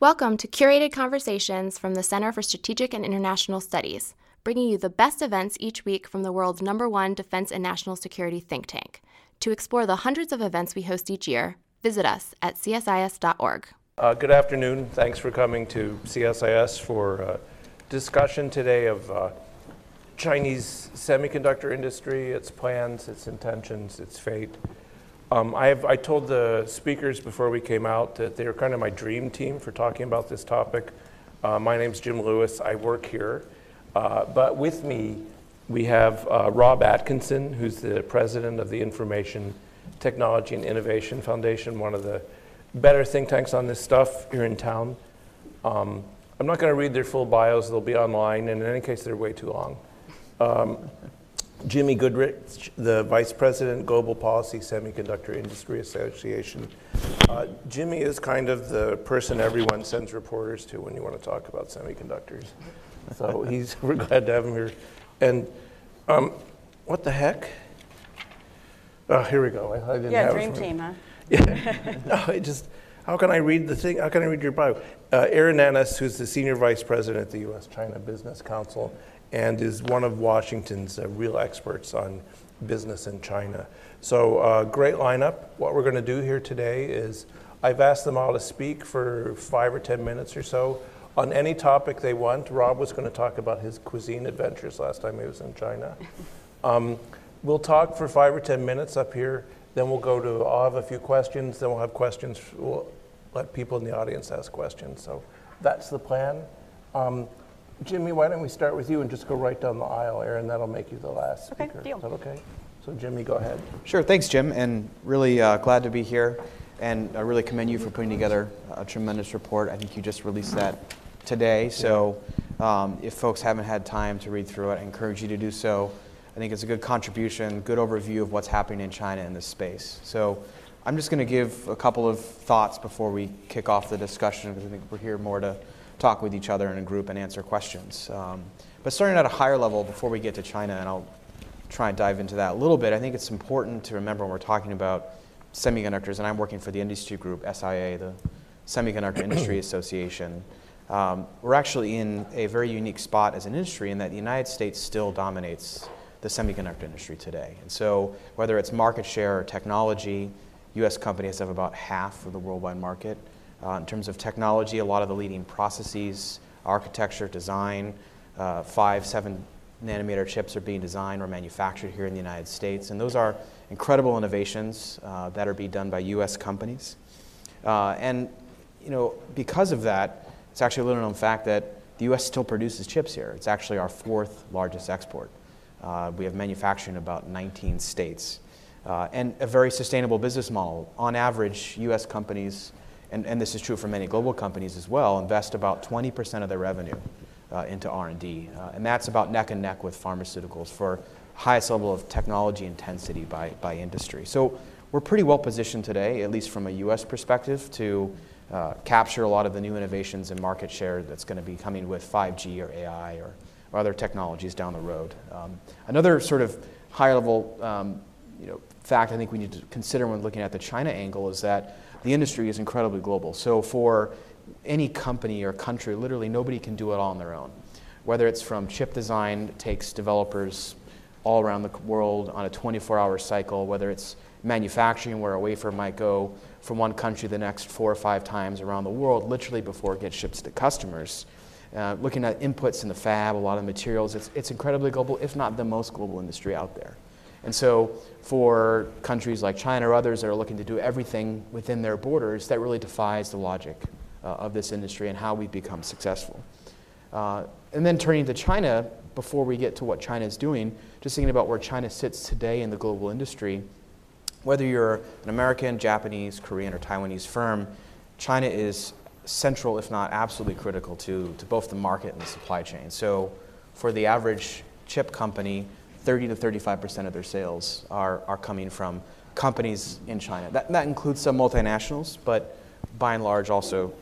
Welcome to Curated Conversations from the Center for Strategic and International Studies, bringing you the best events each week from the world's #1 defense and national security think tank. To explore the hundreds of events we host each year, visit us at csis.org. Good afternoon. Thanks for coming to CSIS for a discussion today of Chinese semiconductor industry, its plans, its intentions, its fate. I told the speakers before we came out that they were kind of my dream team for talking about this topic. My name's Jim Lewis. I work here. But with me, we have Rob Atkinson, who's the president of the Information Technology and Innovation Foundation, one of the better think tanks on this stuff here in town. I'm not going to read their full bios. They'll be online. And in any case, they're way too long. Jimmy Goodrich, the Vice President, Global Policy, Semiconductor Industry Association. Jimmy is kind of the person everyone sends reporters to when you want to talk about semiconductors. So we're glad to have him here. And what the heck? Oh, here we go. I didn't have dream team, huh? Yeah. No, how can I read the thing? How can I read your bio? Aaron Annis, who's the Senior Vice President at the US China Business Council, and is one of Washington's real experts on business in China. So great lineup. What we're going to do here today is I've asked them all to speak for 5 or 10 minutes or so on any topic they want. Rob was going to talk about his cuisine adventures last time he was in China. We'll talk for 5 or 10 minutes up here. Then I'll have a few questions. Then we'll have questions. We'll let people in the audience ask questions. So that's the plan. Jimmy, why don't we start with you and just go right down the aisle, Aaron? That'll make you the last speaker. Okay, deal. Is that okay? So Jimmy, go ahead. Sure, thanks, Jim, and really glad to be here. And I really commend you for putting together a tremendous report. I think you just released that today. So if folks haven't had time to read through it, I encourage you to do so. I think it's a good contribution, good overview of what's happening in China in this space. So I'm just going to give a couple of thoughts before we kick off the discussion, because I think we're here more to talk with each other in a group and answer questions. But starting at a higher level before we get to China, and I'll try and dive into that a little bit, I think it's important to remember when we're talking about semiconductors, and I'm working for the industry group, SIA, the Semiconductor Industry Association. We're actually in a very unique spot as an industry in that the United States still dominates the semiconductor industry today. And so whether it's market share or technology, US companies have about half of the worldwide market. In terms of technology, a lot of the leading processes, architecture, design, 5, 7 nanometer chips are being designed or manufactured here in the United States. And those are incredible innovations that are being done by US companies. And because of that, it's actually a little known fact that the US still produces chips here. It's actually our 4th largest export. We have manufacturing in about 19 states. And a very sustainable business model. On average, US companies, and this is true for many global companies as well, invest about 20% of their revenue into R&D. And that's about neck and neck with pharmaceuticals for highest level of technology intensity by industry. So we're pretty well positioned today, at least from a US perspective, to capture a lot of the new innovations and market share that's going to be coming with 5G or AI or other technologies down the road. Another sort of high level fact I think we need to consider when looking at the China angle is that the industry is incredibly global. So for any company or country, literally nobody can do it all on their own. Whether it's from chip design, it takes developers all around the world on a 24-hour cycle, whether it's manufacturing where a wafer might go from one country to the next 4 or 5 times around the world, literally before it gets shipped to customers. Looking at inputs in the fab, a lot of materials, it's incredibly global, if not the most global industry out there. And so for countries like China or others that are looking to do everything within their borders, that really defies the logic of this industry and how we've become successful. And then turning to China, before we get to what China is doing, just thinking about where China sits today in the global industry, whether you're an American, Japanese, Korean, or Taiwanese firm, China is central, if not absolutely critical to both the market and the supply chain. So for the average chip company, 30 to 35% of their sales are coming from companies in China. That includes some multinationals, but by and large also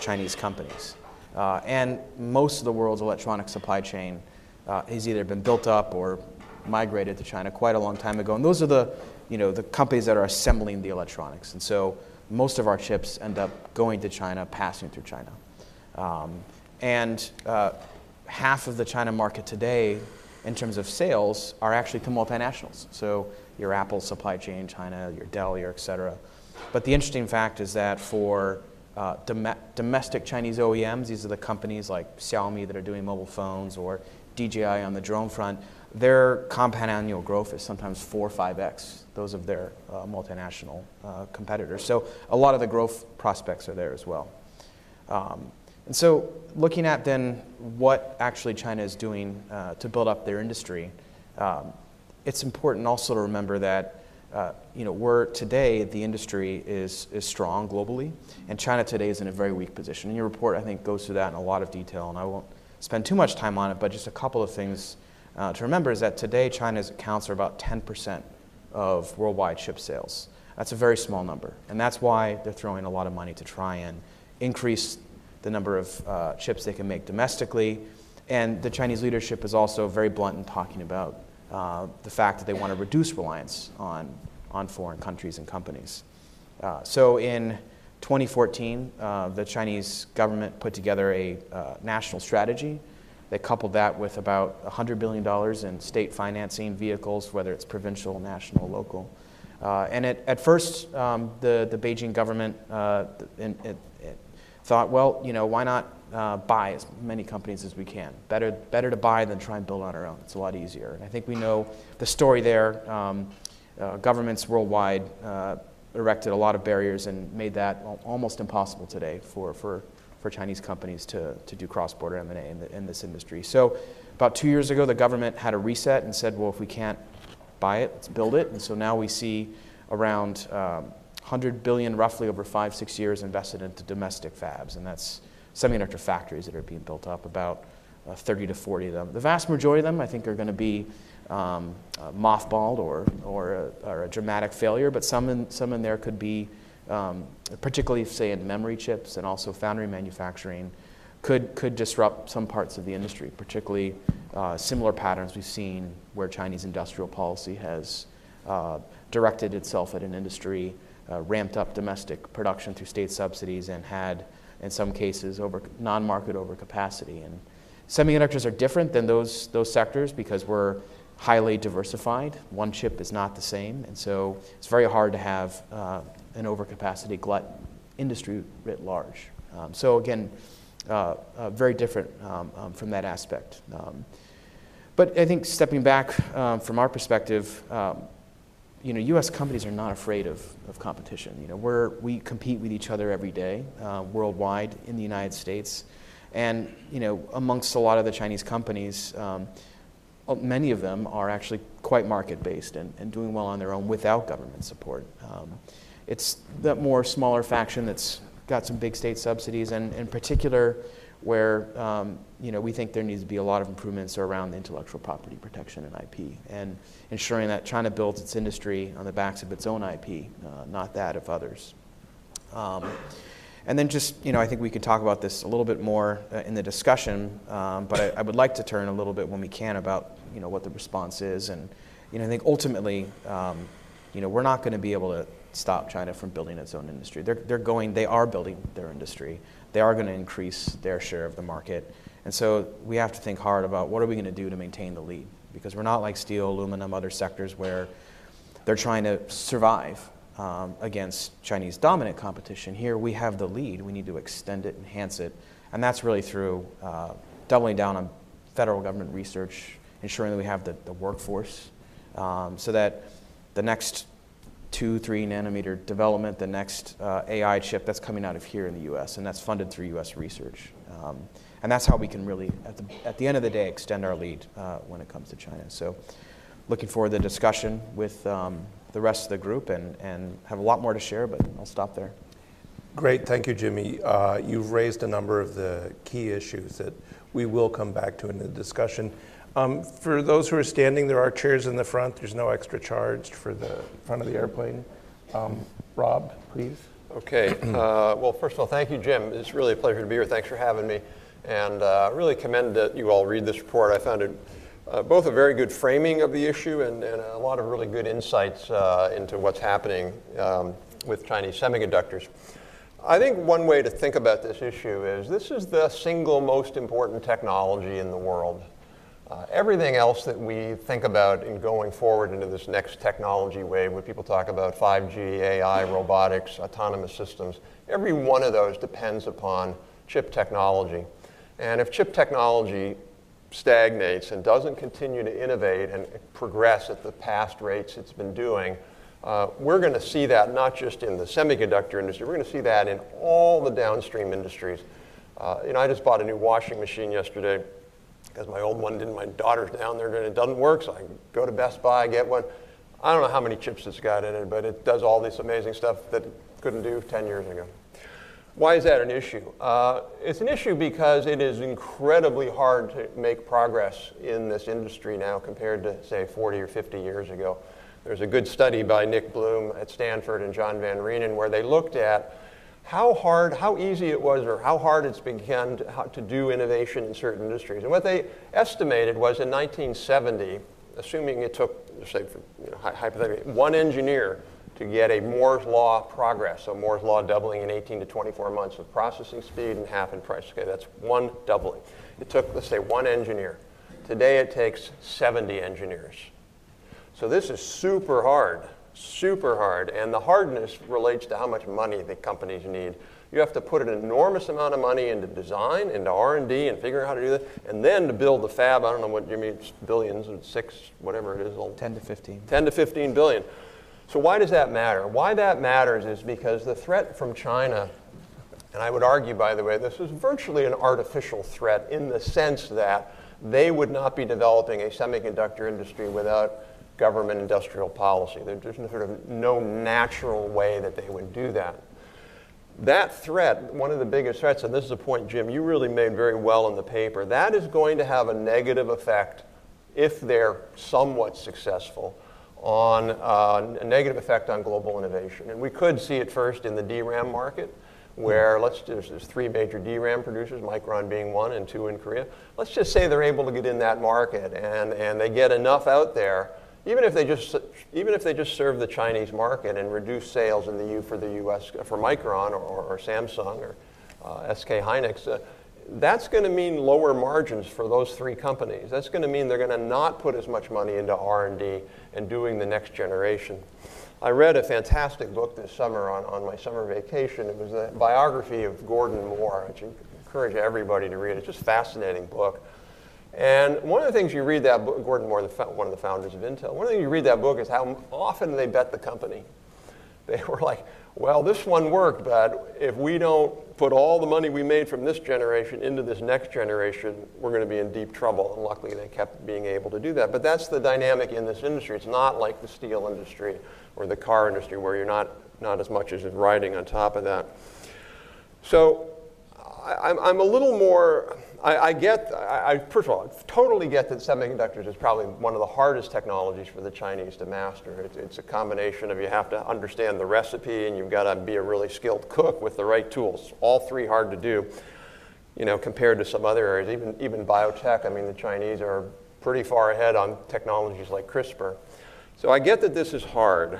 Chinese companies. And most of the world's electronic supply chain has either been built up or migrated to China quite a long time ago. And those are the companies that are assembling the electronics. And so most of our chips end up going to China, passing through China. Half of the China market today, in terms of sales, are actually to multinationals. So your Apple supply chain, China, your Dell, your et cetera. But the interesting fact is that for domestic Chinese OEMs, these are the companies like Xiaomi that are doing mobile phones or DJI on the drone front, their compound annual growth is sometimes 4 or 5x, those of their multinational competitors. So a lot of the growth prospects are there as well. And so looking at then what actually China is doing to build up their industry, it's important also to remember that we're today, the industry is strong globally, and China today is in a very weak position. And your report, I think, goes through that in a lot of detail, and I won't spend too much time on it, but just a couple of things to remember is that today China's accounts are about 10% of worldwide chip sales. That's a very small number, and that's why they're throwing a lot of money to try and increase the number of chips they can make domestically. And the Chinese leadership is also very blunt in talking about the fact that they want to reduce reliance on foreign countries and companies. So in 2014, the Chinese government put together a national strategy. They coupled that with about $100 billion in state financing vehicles, whether it's provincial, national, local. And at first, the Beijing government thought, well, why not buy as many companies as we can? Better to buy than try and build on our own. It's a lot easier. And I think we know the story there. Governments worldwide erected a lot of barriers and made that almost impossible today for Chinese companies to do cross-border M&A in this industry. So about 2 years ago, the government had a reset and said, well, if we can't buy it, let's build it. And so now we see around 100 billion roughly over 5-6 years invested into domestic fabs, and that's semiconductor factories that are being built up, about 30 to 40 of them. The vast majority of them, I think, are going to be mothballed or a dramatic failure, but some in there could be, particularly say in memory chips and also foundry manufacturing, could disrupt some parts of the industry, particularly similar patterns we've seen where Chinese industrial policy has directed itself at an industry, ramped up domestic production through state subsidies, and had, in some cases, non-market overcapacity. And semiconductors are different than those sectors because we're highly diversified. One chip is not the same, and so it's very hard to have an overcapacity glut industry writ large. So again, very different from that aspect. But I think stepping back from our perspective, U.S. companies are not afraid of competition. We compete with each other every day, worldwide, in the United States. And, amongst a lot of the Chinese companies, many of them are actually quite market-based and doing well on their own without government support. It's that more smaller faction that's got some big state subsidies, and in particular where, we think there needs to be a lot of improvements around the intellectual property protection and IP, and ensuring that China builds its industry on the backs of its own IP, not that of others. And then just, I think we could talk about this a little bit more in the discussion, but I would like to turn a little bit when we can about, what the response is. And, I think ultimately, we're not going to be able to stop China from building its own industry. They are building their industry. They are going to increase their share of the market. And so we have to think hard about what are we going to do to maintain the lead? Because we're not like steel, aluminum, other sectors where they're trying to survive against Chinese dominant competition. Here we have the lead. We need to extend it, enhance it. And that's really through doubling down on federal government research, ensuring that we have the workforce so that the next 2-3 nanometer development, the next AI chip, that's coming out of here in the US, and that's funded through US research. And that's how we can really, at the end of the day, extend our lead when it comes to China. So looking forward to the discussion with the rest of the group, and have a lot more to share, but I'll stop there. Great, thank you, Jimmy. You've raised a number of the key issues that we will come back to in the discussion. For those who are standing, there are chairs in the front. There's no extra charge for the front of the airplane. Rob, please. Okay. Well, first of all, thank you, Jim. It's really a pleasure to be here. Thanks for having me. And I really commend that you all read this report. I found it both a very good framing of the issue and a lot of really good insights into what's happening with Chinese semiconductors. I think one way to think about this issue is this is the single most important technology in the world. Everything else that we think about in going forward into this next technology wave, when people talk about 5G, AI, robotics, autonomous systems, every one of those depends upon chip technology. And if chip technology stagnates and doesn't continue to innovate and progress at the past rates it's been doing, we're going to see that not just in the semiconductor industry, we're going to see that in all the downstream industries. You know, I just bought a new washing machine yesterday, because my old one didn't, my daughter's down there and it doesn't work, so I go to Best Buy, get one. I don't know how many chips it's got in it, but it does all this amazing stuff that it couldn't do 10 years ago. Why is that an issue? It's an issue because it is incredibly hard to make progress in this industry now compared to, say, 40 or 50 years ago. There's a good study by Nick Bloom at Stanford and John Van Reenen where they looked at how hard, how easy it was, or how hard it's begun to do innovation in certain industries. And what they estimated was in 1970, assuming it took, say, you know, hypothetically, one engineer to get a Moore's Law progress, so Moore's Law doubling in 18 to 24 months of processing speed and half in price. Okay, that's one doubling. It took, let's say, one engineer. Today it takes 70 engineers. So this is super hard. Super hard, and the hardness relates to how much money the companies need. You have to put an enormous amount of money into design, into R&D, and figuring out how to do that, and then to build the fab. I don't know what Jimmy, it's billions, and six, whatever it is. 10 to 15. 10 to 15 billion. So why does that matter? Why that matters is because the threat from China, and I would argue, by the way, this is virtually an artificial threat in the sense that they would not be developing a semiconductor industry without government industrial policy. There's sort of no natural way that they would do that. That threat, one of the biggest threats, and this is a point, Jim, you really made very well in the paper, that is going to have a negative effect, if they're somewhat successful, on a negative effect on global innovation. And we could see it first in the DRAM market, where there's three major DRAM producers, Micron being one and two in Korea. Let's just say they're able to get in that market and they get enough out there. Even if they just serve the Chinese market and reduce sales in the U.S. for Micron or Samsung or SK Hynix, that's going to mean lower margins for those three companies. That's going to mean they're going to not put as much money into R&D and doing the next generation. I read a fantastic book this summer on my summer vacation. It was the biography of Gordon Moore, which I encourage everybody to read. It's just a fascinating book. And one of the things you read that book, Gordon Moore, one of the founders of Intel, one of the things you read that book is how often they bet the company. They were like, well, this one worked, but if we don't put all the money we made from this generation into this next generation, we're going to be in deep trouble. And luckily, they kept being able to do that. But that's the dynamic in this industry. It's not like the steel industry or the car industry where you're not as much as riding on top of that. So I'm a little more... first of all, I totally get that semiconductors is probably one of the hardest technologies for the Chinese to master. It's a combination of you have to understand the recipe and you've got to be a really skilled cook with the right tools. All three hard to do, you know, compared to some other areas. Even biotech, I mean, the Chinese are pretty far ahead on technologies like CRISPR. So I get that this is hard,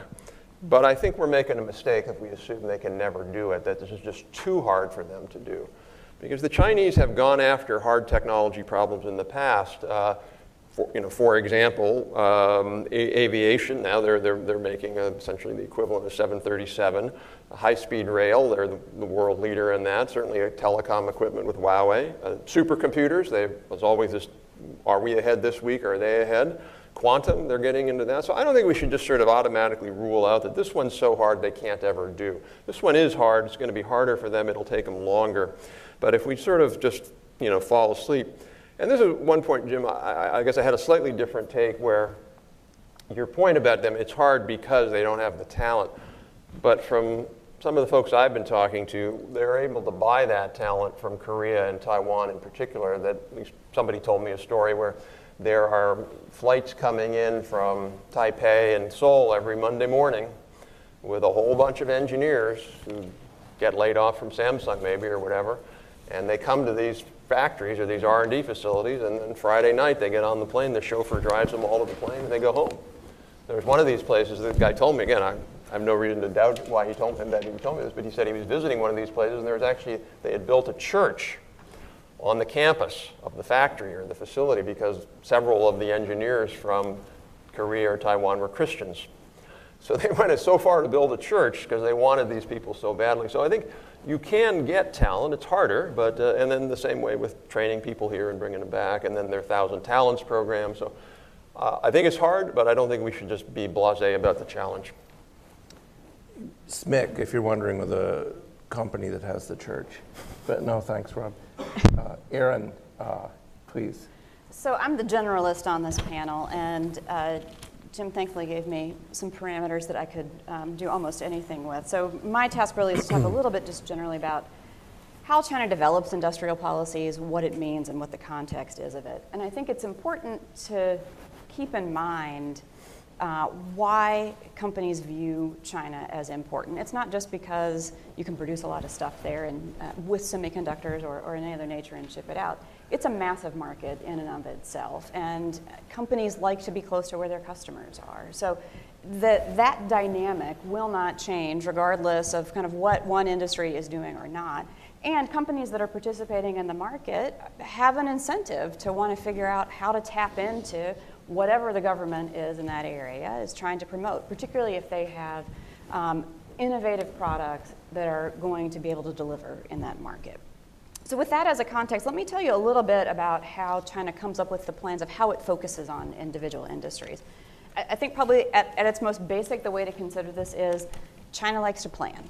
but I think we're making a mistake if we assume they can never do it, that this is just too hard for them to do. Because the Chinese have gone after hard technology problems in the past. For example, aviation. Now they're making essentially the equivalent of 737. High-speed rail. They're the world leader in that. Certainly, telecom equipment with Huawei. Supercomputers. There's always this: are we ahead this week? Are they ahead? Quantum. They're getting into that. So I don't think we should just sort of automatically rule out that this one's so hard they can't ever do. This one is hard. It's going to be harder for them. It'll take them longer. But if we sort of just, you know, fall asleep, and this is one point, Jim, I guess I had a slightly different take where your point about them, it's hard because they don't have the talent. But from some of the folks I've been talking to, they're able to buy that talent from Korea and Taiwan in particular. That at least somebody told me a story where there are flights coming in from Taipei and Seoul every Monday morning with a whole bunch of engineers who get laid off from Samsung maybe or whatever. And they come to these factories or these R&D facilities, and then Friday night they get on the plane, the chauffeur drives them all to the plane, and they go home. There's one of these places, the guy told me, again, I I have no reason to doubt why he told him that he told me this, but he said he was visiting one of these places, and there was actually, they had built a church on the campus of the factory or the facility because several of the engineers from Korea or Taiwan were Christians. So they went so far to build a church because they wanted these people so badly. So I think you can get talent. It's harder, but and then the same way with training people here and bringing them back, and then their 1,000 Talents program. So I think it's hard, but I don't think we should just be blasé about the challenge. SMIC, if you're wondering, with a company that has the church. But no, thanks, Rob. Aaron, please. So I'm the generalist on this panel, and Jim thankfully gave me some parameters that I could do almost anything with. So my task really is to talk a little bit just generally about how China develops industrial policies, what it means, and what the context is of it. And I think it's important to keep in mind why companies view China as important. It's not just because you can produce a lot of stuff there and with semiconductors or any other nature and ship it out. It's a massive market in and of itself, and companies like to be close to where their customers are. So that dynamic will not change regardless of kind of what one industry is doing or not. And companies that are participating in the market have an incentive to want to figure out how to tap into whatever the government is in that area is trying to promote, particularly if they have innovative products that are going to be able to deliver in that market. So with that as a context, let me tell you a little bit about how China comes up with the plans of how it focuses on individual industries. I think probably at its most basic, the way to consider this is China likes to plan.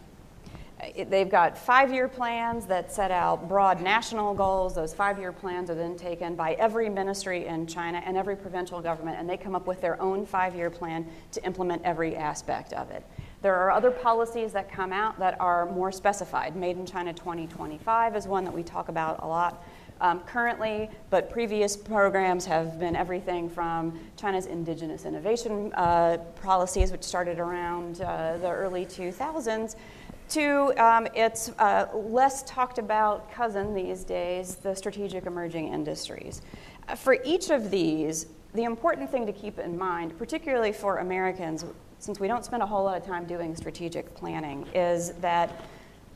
They've got 5-year plans that set out broad national goals. Those 5-year plans are then taken by every ministry in China and every provincial government, and they come up with their own 5-year plan to implement every aspect of it. There are other policies that come out that are more specified. Made in China 2025 is one that we talk about a lot currently, but previous programs have been everything from China's indigenous innovation policies, which started around the early 2000s, to its less talked about cousin these days, the strategic emerging industries. For each of these, the important thing to keep in mind, particularly for Americans, since we don't spend a whole lot of time doing strategic planning, is that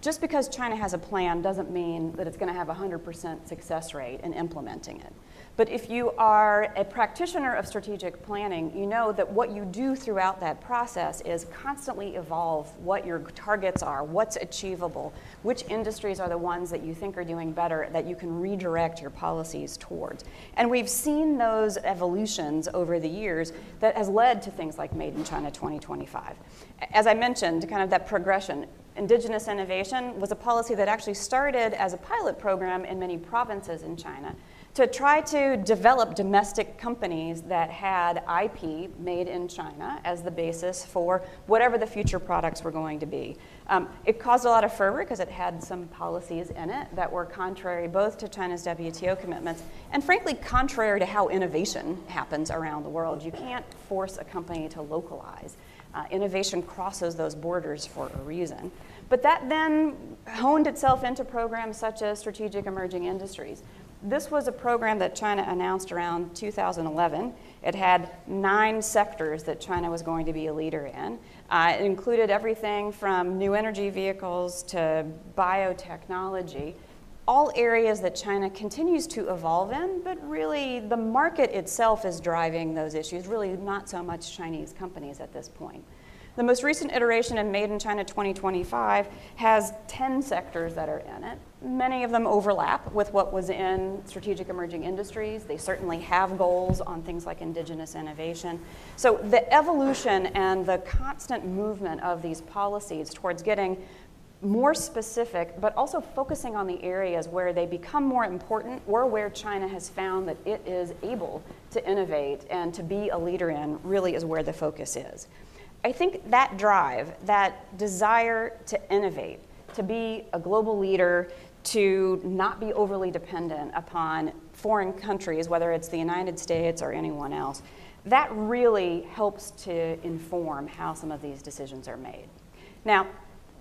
just because China has a plan doesn't mean that it's going to have a 100% success rate in implementing it. But if you are a practitioner of strategic planning, you know that what you do throughout that process is constantly evolve what your targets are, what's achievable, which industries are the ones that you think are doing better that you can redirect your policies towards. And we've seen those evolutions over the years that has led to things like Made in China 2025. As I mentioned, kind of that progression, indigenous innovation was a policy that actually started as a pilot program in many provinces in China to try to develop domestic companies that had IP made in China as the basis for whatever the future products were going to be. It caused a lot of fervor because it had some policies in it that were contrary both to China's WTO commitments and frankly contrary to how innovation happens around the world. You can't force a company to localize. Innovation crosses those borders for a reason. But that then honed itself into programs such as Strategic Emerging Industries. This was a program that China announced around 2011. It had 9 sectors that China was going to be a leader in. It included everything from new energy vehicles to biotechnology, all areas that China continues to evolve in, but really the market itself is driving those issues, really not so much Chinese companies at this point. The most recent iteration of Made in China 2025 has 10 sectors that are in it. Many of them overlap with what was in Strategic Emerging Industries. They certainly have goals on things like indigenous innovation. So the evolution and the constant movement of these policies towards getting more specific, but also focusing on the areas where they become more important or where China has found that it is able to innovate and to be a leader in really is where the focus is. I think that drive, that desire to innovate, to be a global leader, to not be overly dependent upon foreign countries, whether it's the United States or anyone else, that really helps to inform how some of these decisions are made. Now,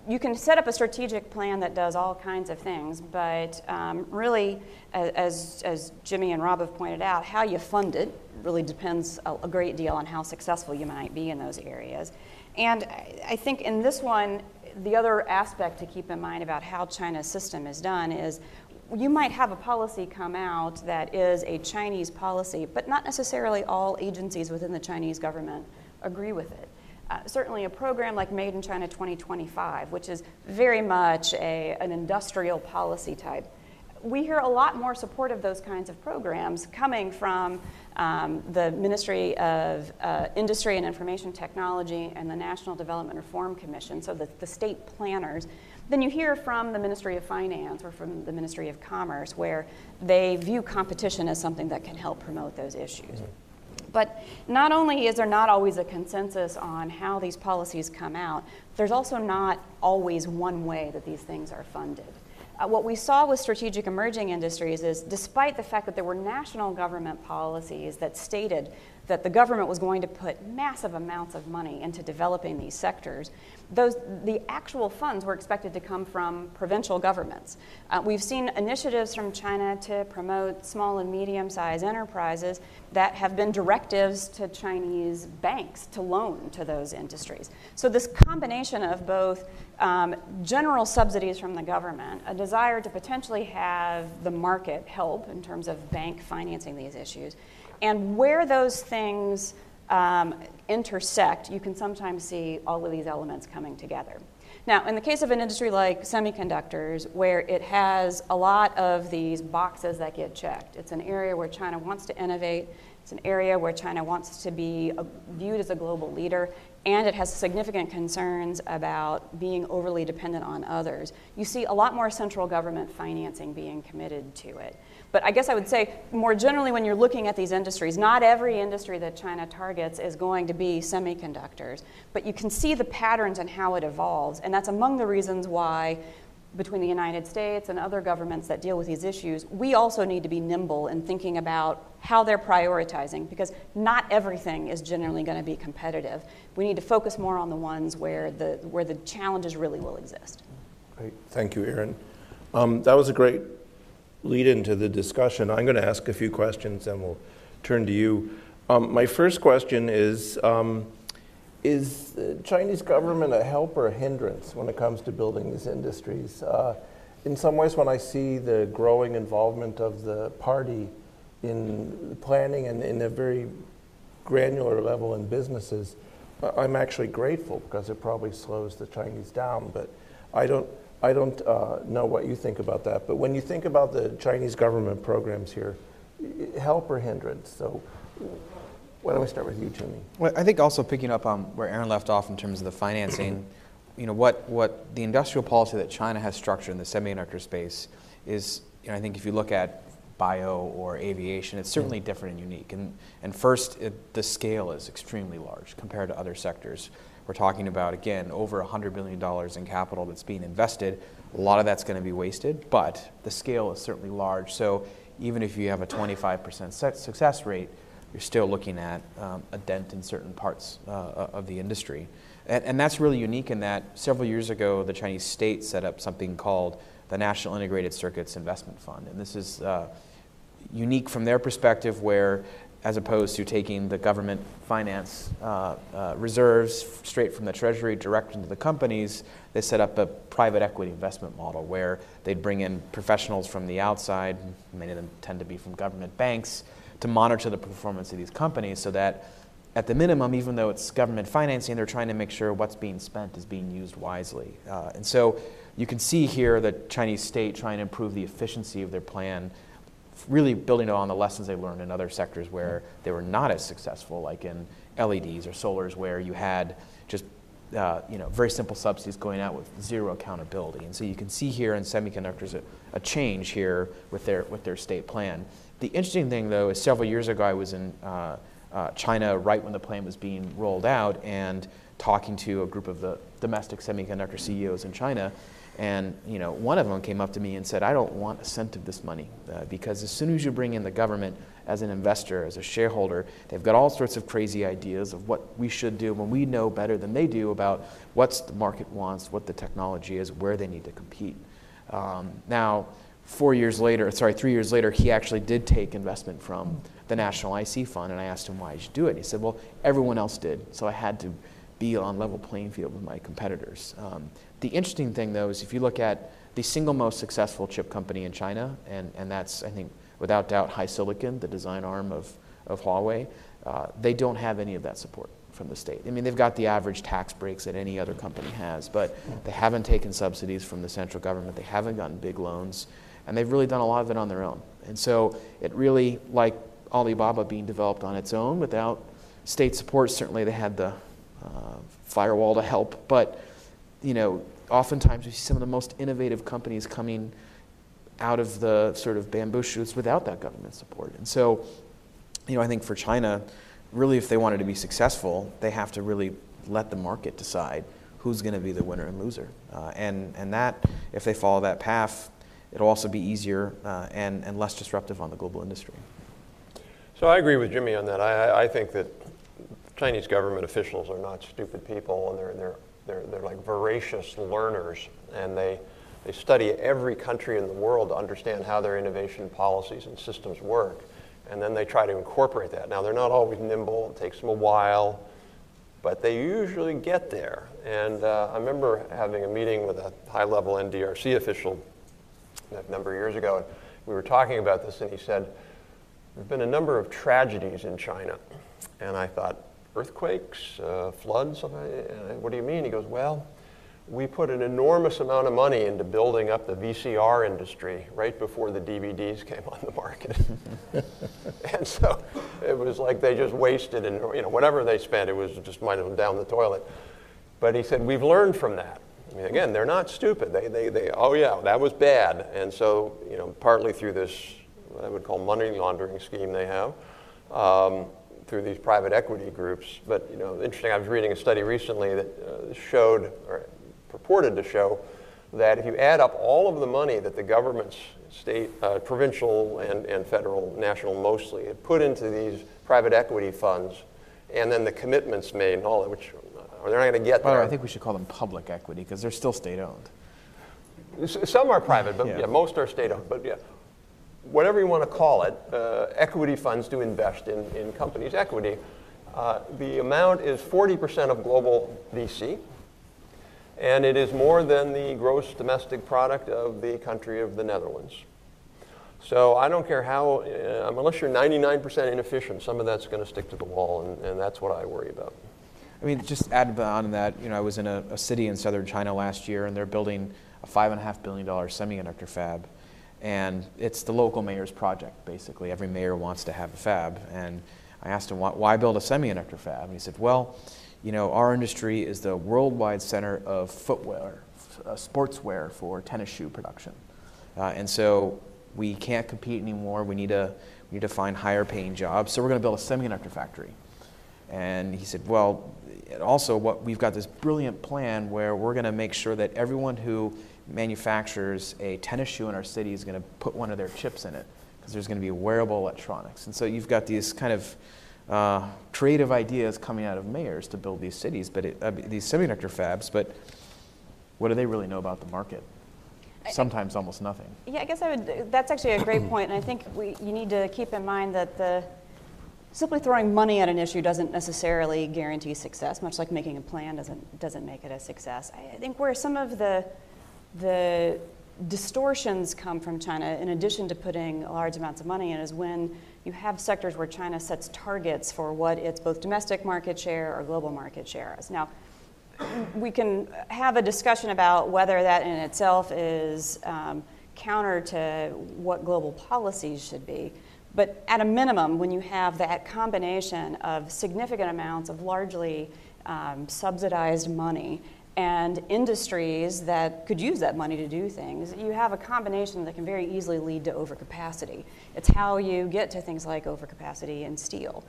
you can set up a strategic plan that does all kinds of things, but really, as Jimmy and Rob have pointed out, how you fund it really depends a great deal on how successful you might be in those areas. And I think in this one, the other aspect to keep in mind about how China's system is done is you might have a policy come out that is a Chinese policy, but not necessarily all agencies within the Chinese government agree with it. Certainly a program like Made in China 2025, which is very much an industrial policy type, we hear a lot more support of those kinds of programs coming from the Ministry of Industry and Information Technology and the National Development Reform Commission, so the state planners, than you hear from the Ministry of Finance or from the Ministry of Commerce, where they view competition as something that can help promote those issues. But not only is there not always a consensus on how these policies come out, there's also not always one way that these things are funded. What we saw with strategic emerging industries is, despite the fact that there were national government policies that stated that the government was going to put massive amounts of money into developing these sectors, the actual funds were expected to come from provincial governments. We've seen initiatives from China to promote small and medium-sized enterprises that have been directives to Chinese banks to loan to those industries. So this combination of both general subsidies from the government, a desire to potentially have the market help in terms of bank financing these issues, and where those things intersect, you can sometimes see all of these elements coming together. Now, in the case of an industry like semiconductors, where it has a lot of these boxes that get checked, it's an area where China wants to innovate, it's an area where China wants to be viewed as a global leader, and it has significant concerns about being overly dependent on others. You see a lot more central government financing being committed to it. But I guess I would say, more generally, when you're looking at these industries, not every industry that China targets is going to be semiconductors, but you can see the patterns and how it evolves, and that's among the reasons why, between the United States and other governments that deal with these issues, we also need to be nimble in thinking about how they're prioritizing, because not everything is generally going to be competitive. We need to focus more on the ones where the challenges really will exist. Great. Thank you, Aaron. That was a great lead into the discussion. I'm going to ask a few questions and we'll turn to you. My first question is the Chinese government a help or a hindrance when it comes to building these industries? In some ways, when I see the growing involvement of the party in planning and in a very granular level in businesses, I'm actually grateful because it probably slows the Chinese down, but I don't know what you think about that, but when you think about the Chinese government programs here, help or hindrance? So why don't we start with you, Jimmy? Well, I think also picking up on where Aaron left off in terms of the financing, what the industrial policy that China has structured in the semiconductor space is, I think if you look at bio or aviation, it's certainly different and unique. And first, the scale is extremely large compared to other sectors. We're talking about, again, over $100 billion in capital that's being invested. A lot of that's going to be wasted, but the scale is certainly large. So even if you have a 25% success rate, you're still looking at a dent in certain parts of the industry. And that's really unique in that several years ago, the Chinese state set up something called the National Integrated Circuits Investment Fund. And this is unique from their perspective, where as opposed to taking the government finance reserves straight from the treasury direct into the companies, they set up a private equity investment model where they'd bring in professionals from the outside, many of them tend to be from government banks, to monitor the performance of these companies so that at the minimum, even though it's government financing, they're trying to make sure what's being spent is being used wisely. And so you can see here the Chinese state trying to improve the efficiency of their plan, really building on the lessons they learned in other sectors where they were not as successful, like in LEDs or solars, where you had just very simple subsidies going out with zero accountability. And so you can see here in semiconductors a change here with their state plan. The interesting thing, though, is several years ago I was in China right when the plan was being rolled out and talking to a group of the domestic semiconductor CEOs in China. And one of them came up to me and said, I don't want a cent of this money because as soon as you bring in the government as an investor, as a shareholder, they've got all sorts of crazy ideas of what we should do when we know better than they do about what the market wants, what the technology is, where they need to compete. Now, 3 years later, he actually did take investment from the National IC Fund, and I asked him why he should do it. He said, well, everyone else did, so I had to be on level playing field with my competitors. The interesting thing, though, is if you look at the single most successful chip company in China, and that's, I think, without doubt, HiSilicon, the design arm of Huawei, they don't have any of that support from the state. I mean, they've got the average tax breaks that any other company has, but they haven't taken subsidies from the central government. They haven't gotten big loans, and they've really done a lot of it on their own. And so it really, like Alibaba being developed on its own without state support, certainly they had the firewall to help, but you know, oftentimes we see some of the most innovative companies coming out of the sort of bamboo shoots without that government support. And so, you know, I think for China, really if they wanted to be successful, they have to really let the market decide who's going to be the winner and loser. And that, if they follow that path, it'll also be easier and less disruptive on the global industry. So I agree with Jimmy on that. I think that Chinese government officials are not stupid people, and they're like voracious learners, and they study every country in the world to understand how their innovation policies and systems work, and then they try to incorporate that. Now, they're not always nimble. It takes them a while, but they usually get there. And I remember having a meeting with a high-level NDRC official a number of years ago, and we were talking about this, and he said, there have been a number of tragedies in China. And I thought, earthquakes, floods, what do you mean? He goes, well, we put an enormous amount of money into building up the VCR industry right before the DVDs came on the market. And so it was like they just wasted, and you know, whatever they spent, it was just might have been down the toilet. But he said, we've learned from that. I mean, again, they're not stupid. They oh yeah, that was bad. And so, you know, partly through this, what I would call money laundering scheme they have, through these private equity groups. But, you know, interesting, I was reading a study recently that showed, or purported to show, that if you add up all of the money that the governments, state, provincial, and federal, national mostly, had put into these private equity funds, and then the commitments made and all that, which they're not going to get there. I think we should call them public equity, because they're still state-owned. Some are private, but yeah, most are state-owned. But yeah, whatever you want to call it, equity funds do invest in companies' equity. The amount is 40% of global VC, and it is more than the gross domestic product of the country of the Netherlands. So I don't care how, unless you're 99% inefficient, some of that's going to stick to the wall, and that's what I worry about. I mean, just add on that, you know, I was in a city in southern China last year, and they're building a $5.5 billion semiconductor fab. And it's the local mayor's project, basically. Every mayor wants to have a fab. And I asked him, why build a semiconductor fab? And he said, well, you know, our industry is the worldwide center of footwear, sportswear for tennis shoe production. And so we can't compete anymore. We need to find higher paying jobs. So we're going to build a semiconductor factory. And he said, well, also what we've got this brilliant plan where we're going to make sure that everyone who manufactures a tennis shoe in our city is going to put one of their chips in it, because there's going to be wearable electronics. And so you've got these kind of creative ideas coming out of mayors to build these cities, but these semiconductor fabs, but what do they really know about the market? Sometimes almost nothing. Yeah, I guess I would, that's actually a great point, and I think you need to keep in mind that simply throwing money at an issue doesn't necessarily guarantee success, much like making a plan doesn't make it a success. I think where some of the distortions come from China, in addition to putting large amounts of money in, is when you have sectors where China sets targets for what its both domestic market share or global market share is. Now, we can have a discussion about whether that in itself is counter to what global policies should be. But at a minimum, when you have that combination of significant amounts of largely subsidized money and industries that could use that money to do things, you have a combination that can very easily lead to overcapacity. It's how you get to things like overcapacity in steel.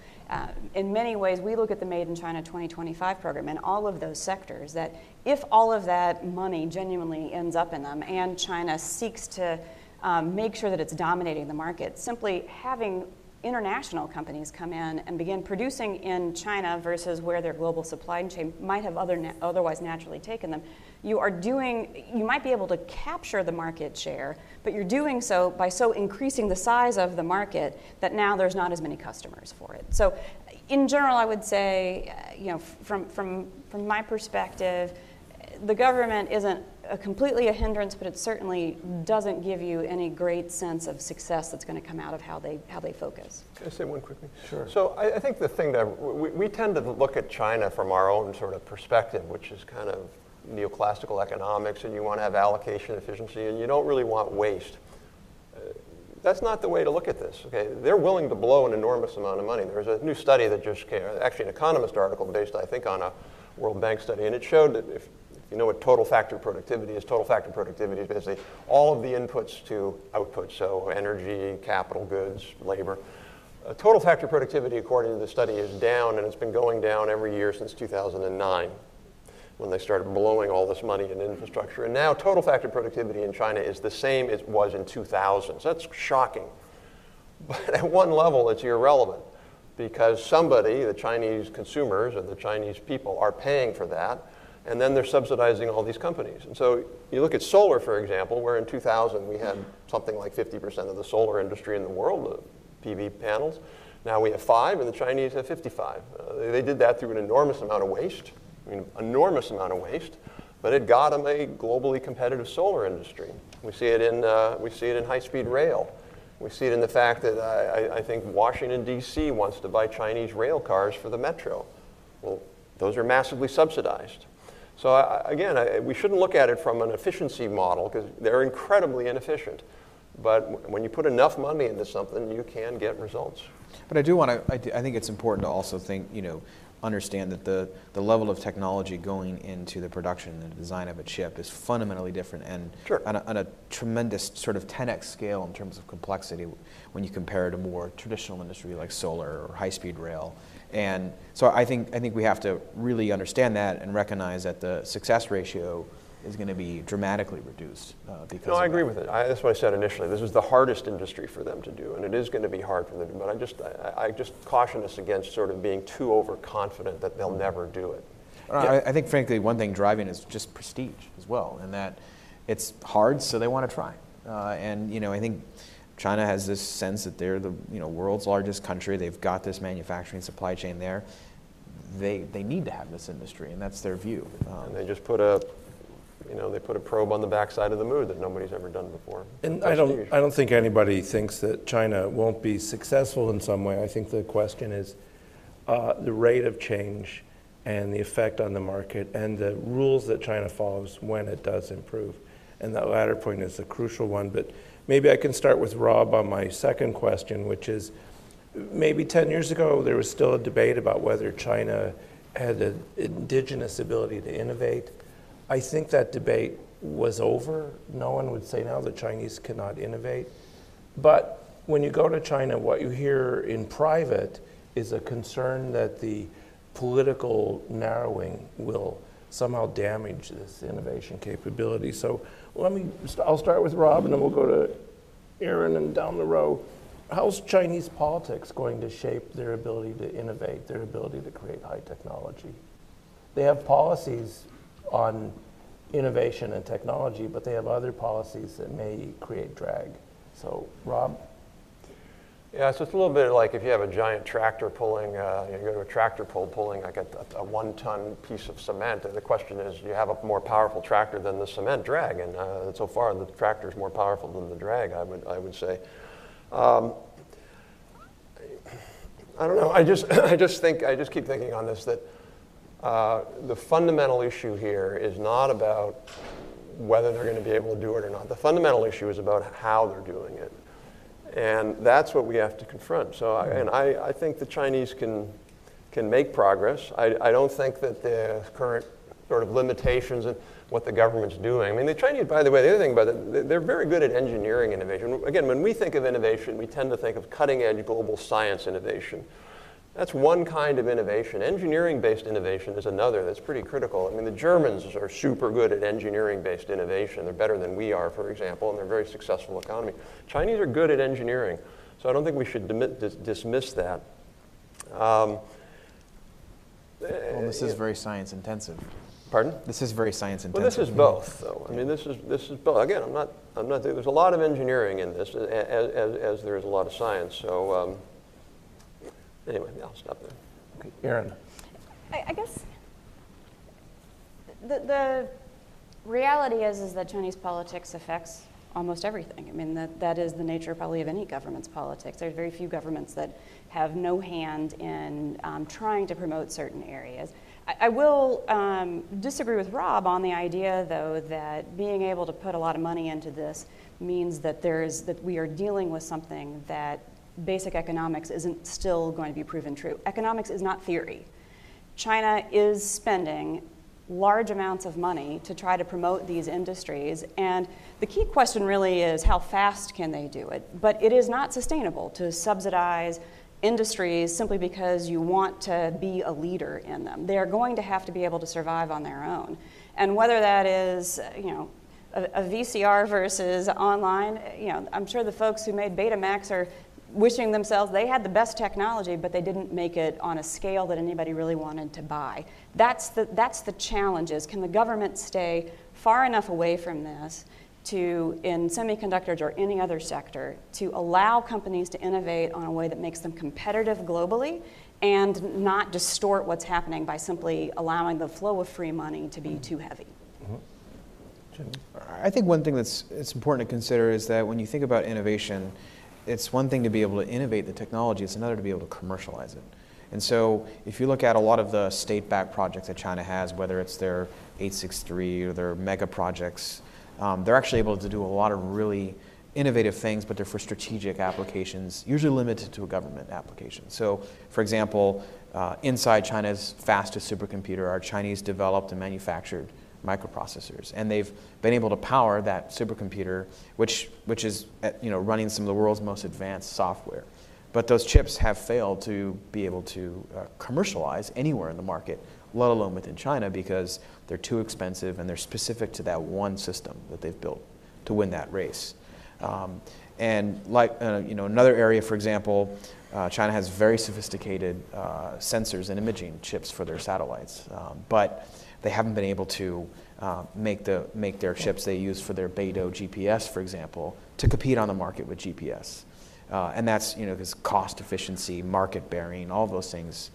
In many ways, we look at the Made in China 2025 program and all of those sectors that if all of that money genuinely ends up in them and China seeks to make sure that it's dominating the market, simply having international companies come in and begin producing in China versus where their global supply chain might have otherwise naturally taken them, you might be able to capture the market share, but you're doing so by increasing the size of the market that now there's not as many customers for it. So in general, I would say, you know, from my perspective, the government isn't completely a hindrance, but it certainly doesn't give you any great sense of success that's going to come out of how they focus. Can I say one quick thing? Sure. So I think the thing that we tend to look at China from our own sort of perspective, which is kind of neoclassical economics, and you want to have allocation efficiency, and you don't really want waste. That's not the way to look at this, okay? They're willing to blow an enormous amount of money. There's a new study that just came, actually an Economist article based, I think, on a World Bank study, and it showed that if you know what total factor productivity is, total factor productivity is basically all of the inputs to output, so energy, capital goods, labor. Total factor productivity, according to the study, is down, and it's been going down every year since 2009. When they started blowing all this money in infrastructure. And now total factor productivity in China is the same as it was in 2000. So that's shocking. But at one level, it's irrelevant because somebody, the Chinese consumers or the Chinese people, are paying for that, and then they're subsidizing all these companies. And so you look at solar, for example, where in 2000 we had something like 50% of the solar industry in the world, the PV panels. Now we have 5, and the Chinese have 55. They did that through an enormous amount of waste. I mean, enormous amount of waste, but it got them a globally competitive solar industry. We see it in high-speed rail. We see it in the fact that I think Washington D.C. wants to buy Chinese rail cars for the metro. Well, those are massively subsidized. So again, we shouldn't look at it from an efficiency model because they're incredibly inefficient. But when you put enough money into something, you can get results. But I do want to. I think it's important to also think, you know, understand that the level of technology going into the production and the design of a chip is fundamentally different and sure. on a tremendous sort of 10x scale in terms of complexity when you compare it to more traditional industry like solar or high-speed rail. And so I think we have to really understand that and recognize that the success ratio is going to be dramatically reduced. Because no, I agree with it. That's what I said initially. This is the hardest industry for them to do, and it is going to be hard for them to do. But I just caution us against sort of being too overconfident that they'll never do it. Yeah. I think, frankly, one thing driving is just prestige as well, and that it's hard, so they want to try. And you know, I think China has this sense that they're the world's largest country. They've got this manufacturing supply chain there. They need to have this industry, and that's their view. And they just put a they put a probe on the backside of the moon that nobody's ever done before. And I don't think anybody thinks that China won't be successful in some way. I think the question is the rate of change and the effect on the market and the rules that China follows when it does improve. And that latter point is a crucial one. But maybe I can start with Rob on my second question, which is maybe 10 years ago there was still a debate about whether China had an indigenous ability to innovate. I think that debate was over. No one would say now the Chinese cannot innovate. But when you go to China, what you hear in private is a concern that the political narrowing will somehow damage this innovation capability. So I'll start with Rob and then we'll go to Aaron and down the row. How's Chinese politics going to shape their ability to innovate, their ability to create high technology? They have policies on innovation and technology, but they have other policies that may create drag. So, Rob? Yeah, so it's a little bit like if you have a giant tractor pulling, you go to a tractor pull pulling like a one-ton piece of cement, and the question is, do you have a more powerful tractor than the cement drag? And so far, the tractor is more powerful than the drag, I would say. I don't know. I just keep thinking on this that. The fundamental issue here is not about whether they're going to be able to do it or not. The fundamental issue is about how they're doing it. And that's what we have to confront. So, I think the Chinese can make progress. I don't think that the current sort of limitations and what the government's doing. I mean, the Chinese, by the way, the other thing about it, they're very good at engineering innovation. Again, when we think of innovation, we tend to think of cutting-edge global science innovation. That's one kind of innovation. Engineering-based innovation is another that's pretty critical. I mean, the Germans are super good at engineering-based innovation. They're better than we are, for example, and they're a very successful economy. Chinese are good at engineering, so I don't think we should dismiss that. Well, this is very science-intensive. Pardon? This is very science-intensive. Well, this is both, though. I mean, this is both. Again, I'm not. There's a lot of engineering in this, as there is a lot of science. So. Anyway, I'll stop there. Okay, Aaron. I guess the reality is that Chinese politics affects almost everything. I mean, that is the nature probably of any government's politics. There's very few governments that have no hand in trying to promote certain areas. I will disagree with Rob on the idea, though, that being able to put a lot of money into this means that we are dealing with something that basic economics isn't still going to be proven true. Economics is not theory. China is spending large amounts of money to try to promote these industries, and the key question really is how fast can they do it? But it is not sustainable to subsidize industries simply because you want to be a leader in them. They are going to have to be able to survive on their own. And whether that is, you know, a VCR versus online, you know, I'm sure the folks who made Betamax are wishing themselves they had the best technology, but they didn't make it on a scale that anybody really wanted to buy. That's the challenge is, can the government stay far enough away from this to, in semiconductors or any other sector, to allow companies to innovate on a way that makes them competitive globally and not distort what's happening by simply allowing the flow of free money to be too heavy. I think one thing that's important to consider is that when you think about innovation, it's one thing to be able to innovate the technology, it's another to be able to commercialize it. And so if you look at a lot of the state-backed projects that China has, whether it's their 863 or their mega projects, they're actually able to do a lot of really innovative things, but they're for strategic applications, usually limited to a government application. So, for example, inside China's fastest supercomputer are Chinese developed and manufactured microprocessors, and they've been able to power that supercomputer, which is running some of the world's most advanced software. But those chips have failed to be able to commercialize anywhere in the market, let alone within China, because they're too expensive and they're specific to that one system that they've built to win that race. And like another area, for example, China has very sophisticated sensors and imaging chips for their satellites, but they haven't been able to make their chips they use for their Beidou GPS, for example, to compete on the market with GPS. And that's because cost efficiency, market bearing, all those things,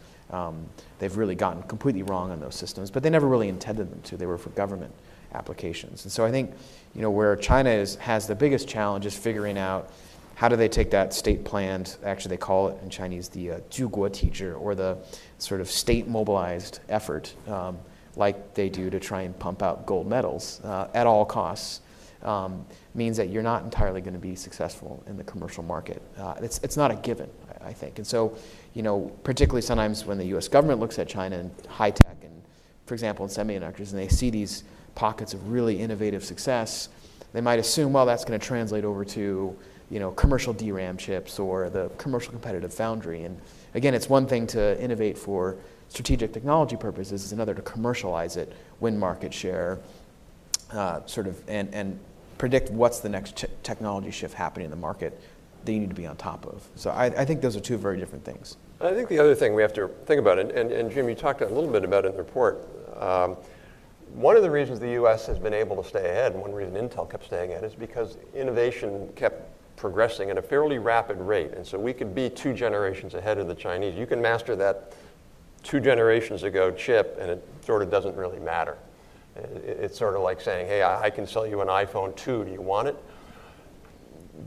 they've really gotten completely wrong on those systems, but they never really intended them to. They were for government applications. And so I think where China has the biggest challenge is figuring out how do they take that state planned, actually they call it in Chinese the 救国体制, or the sort of state mobilized effort, like they do to try and pump out gold medals at all costs, means that you're not entirely going to be successful in the commercial market. It's not a given, I think. And so, particularly sometimes when the U.S. government looks at China and high tech, and for example, in semiconductors, and they see these pockets of really innovative success, they might assume, well, that's going to translate over to commercial DRAM chips or the commercial competitive foundry. And again, it's one thing to innovate for strategic technology purposes, is another to commercialize it, win market share, and predict what's the next technology shift happening in the market that you need to be on top of. So I think those are two very different things. I think the other thing we have to think about, and Jim, you talked a little bit about it in the report, one of the reasons the US has been able to stay ahead, and one reason Intel kept staying ahead, is because innovation kept progressing at a fairly rapid rate. And so we could be two generations ahead of the Chinese. You can master that two generations ago chip and it sort of doesn't really matter. It's sort of like saying, hey, I can sell you an iPhone 2, do you want it?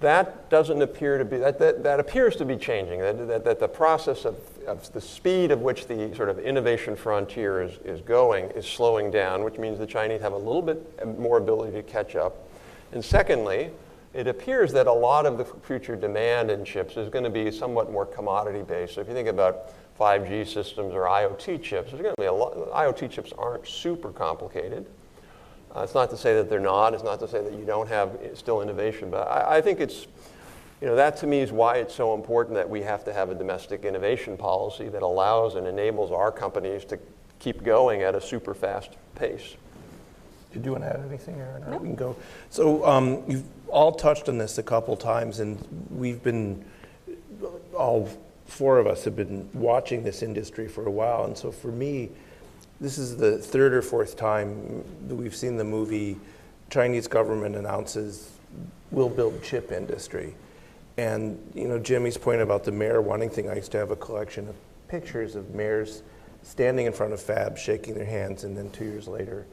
That doesn't appear to be, that appears to be changing, that the process of the speed of which the sort of innovation frontier is going is slowing down, which means the Chinese have a little bit more ability to catch up. And secondly, it appears that a lot of the future demand in chips is going to be somewhat more commodity-based. So if you think about 5G systems or IoT chips, there's going to be a lot. IoT chips aren't super complicated. It's not to say that they're not. It's not to say that you don't have still innovation. But I think it's, that to me is why it's so important that we have to have a domestic innovation policy that allows and enables our companies to keep going at a super fast pace. Did you want to add anything, Aaron? No. We can go. So you've all touched on this a couple times, and we've been, all four of us have been watching this industry for a while. And so for me, this is the third or fourth time that we've seen the movie, Chinese government announces, we'll build chip industry. And Jimmy's point about the mayor wanting thing, I used to have a collection of pictures of mayors standing in front of fabs, shaking their hands, and then 2 years later,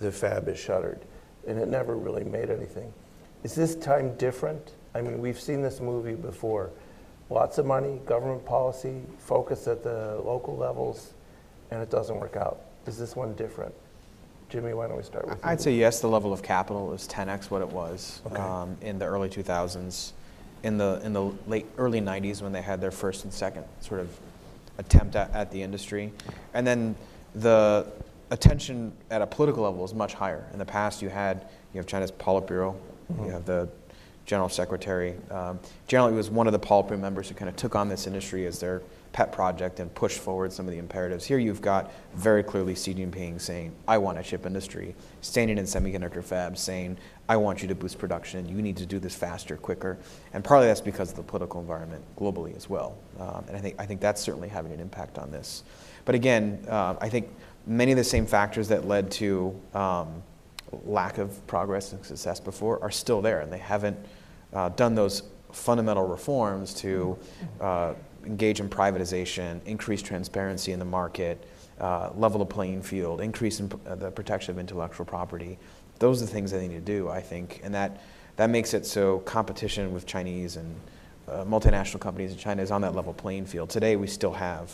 the fab is shuttered. And it never really made anything. Is this time different? I mean, we've seen this movie before. Lots of money, government policy, focus at the local levels, and it doesn't work out. Is this one different? Jimmy, why don't we start with you? I'd say yes, the level of capital is 10x what it was in the early 2000s. In the late, early 90s when they had their first and second sort of attempt at the industry. And then the attention at a political level is much higher. In the past, you have China's Politburo, you have the General Secretary. Generally, it was one of the Politburo members who kind of took on this industry as their pet project and pushed forward some of the imperatives. Here you've got very clearly Xi Jinping saying, I want a chip industry, standing in semiconductor fabs saying, I want you to boost production, you need to do this faster, quicker. And partly that's because of the political environment globally as well. And I think that's certainly having an impact on this. But again, I think many of the same factors that led to lack of progress and success before are still there, and they haven't done those fundamental reforms to engage in privatization, increase transparency in the market, level the playing field, increase in the protection of intellectual property. Those are the things that they need to do, I think, and that makes it so competition with Chinese and multinational companies in China is on that level playing field. Today, we still have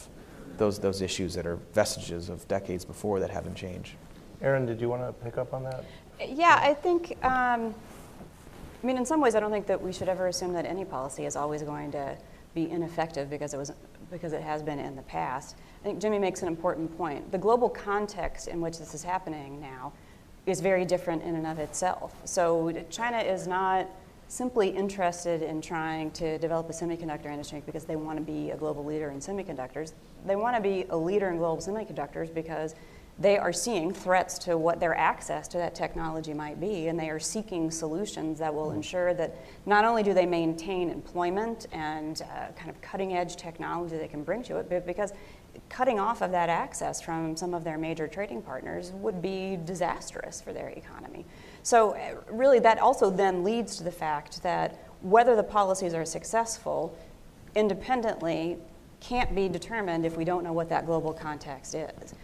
those issues that are vestiges of decades before that haven't changed. Aaron, did you want to pick up on that? Yeah, I think, I mean, in some ways, I don't think that we should ever assume that any policy is always going to be ineffective because it has been in the past. I think Jimmy makes an important point. The global context in which this is happening now is very different in and of itself. So China is not simply interested in trying to develop a semiconductor industry because they want to be a global leader in semiconductors. They want to be a leader in global semiconductors because they are seeing threats to what their access to that technology might be, and they are seeking solutions that will ensure that not only do they maintain employment and kind of cutting-edge technology they can bring to it, but because cutting off of that access from some of their major trading partners would be disastrous for their economy. So really that also then leads to the fact that whether the policies are successful independently can't be determined if we don't know what that global context is.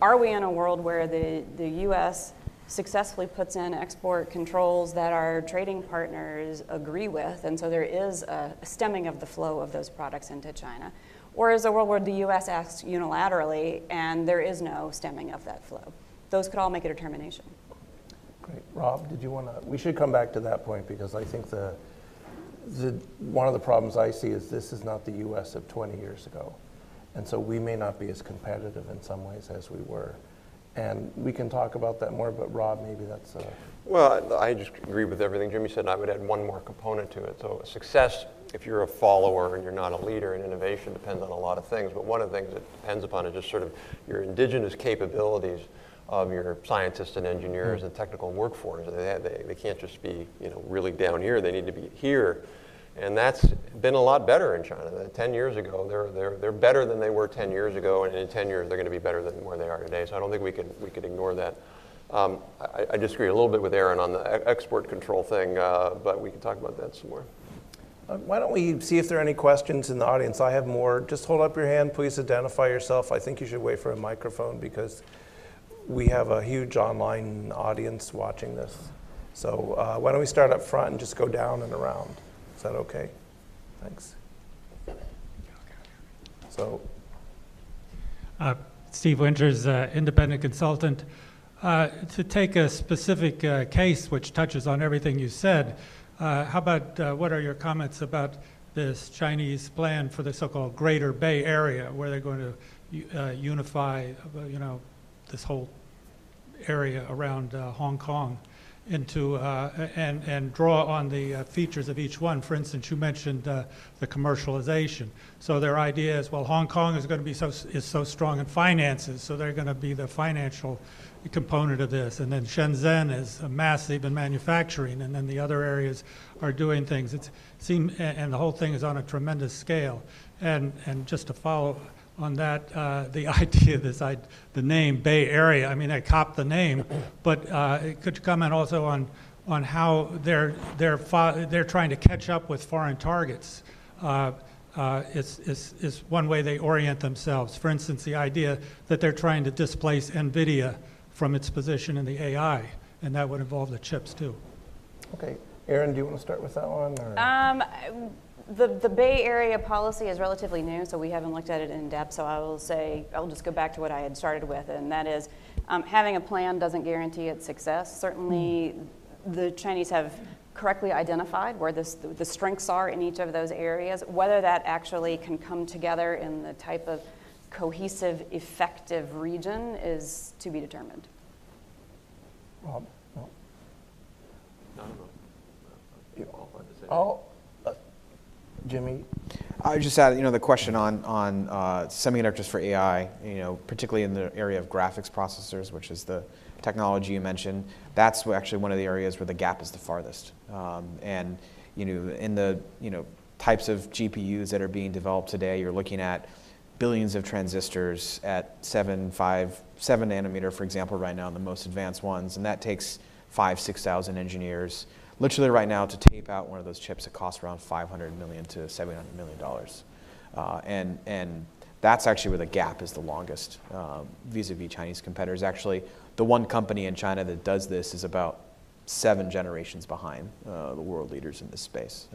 Are we in a world where the U.S. successfully puts in export controls that our trading partners agree with, and so there is a stemming of the flow of those products into China? Or is a world where the U.S. acts unilaterally and there is no stemming of that flow? Those could all make a determination. Great. Rob, did you want to? We should come back to that point because I think one of the problems I see is this is not the U.S. of 20 years ago. And so we may not be as competitive in some ways as we were. And we can talk about that more, but Rob, maybe that's a... Well, I just agree with everything Jimmy said, and I would add one more component to it. So success, if you're a follower and you're not a leader in innovation, depends on a lot of things. But one of the things it depends upon is just sort of your indigenous capabilities of your scientists and engineers and technical workforce. They can't just be really down here. They need to be here. And that's been a lot better in China. 10 years ago, they're better than they were 10 years ago, and in 10 years, they're going to be better than where they are today. So I don't think we could ignore that. I disagree a little bit with Aaron on the export control thing, but we can talk about that some more. Why don't we see if there are any questions in the audience? I have more. Just hold up your hand. Please identify yourself. I think you should wait for a microphone because we have a huge online audience watching this. So why don't we start up front and just go down and around? Is that okay? Thanks. So, Steve Winters, independent consultant. To take a specific case which touches on everything you said, how about what are your comments about this Chinese plan for the so-called Greater Bay Area, where they're going to unify, this whole area around Hong Kong? Into and draw on the features of each one. For instance, you mentioned the commercialization. So their idea is, well, Hong Kong is going to be so strong in finances, so they're going to be the financial component of this. And then Shenzhen is massive in manufacturing, and then the other areas are doing things. And the whole thing is on a tremendous scale. And just to follow on that, the idea, the name Bay Area, I mean, I copped the name, but could you comment also on how they're trying to catch up with foreign targets? is one way they orient themselves. For instance, the idea that they're trying to displace NVIDIA from its position in the AI, and that would involve the chips too. Okay, Aaron, do you want to start with that one? Or? The Bay Area policy is relatively new, so we haven't looked at it in depth, so I'll just go back to what I had started with, and that is having a plan doesn't guarantee its success. Certainly the Chinese have correctly identified where the strengths are in each of those areas. Whether that actually can come together in the type of cohesive, effective region is to be determined. Rob? No. Jimmy? I just added, you know, the question on semiconductors for AI, you know, particularly in the area of graphics processors, which is the technology you mentioned. That's actually one of the areas where the gap is the farthest. And, you know, in the, you know, types of GPUs that are being developed today, you're looking at billions of transistors at 7 nanometer, for example, right now, the most advanced ones. And that takes 5,000 to 6,000 engineers. Literally right now, to tape out one of those chips, it costs around $500 million to $700 million. And that's actually where the gap is the longest vis-a-vis Chinese competitors. Actually, the one company in China that does this is about 7 generations behind the world leaders in this space.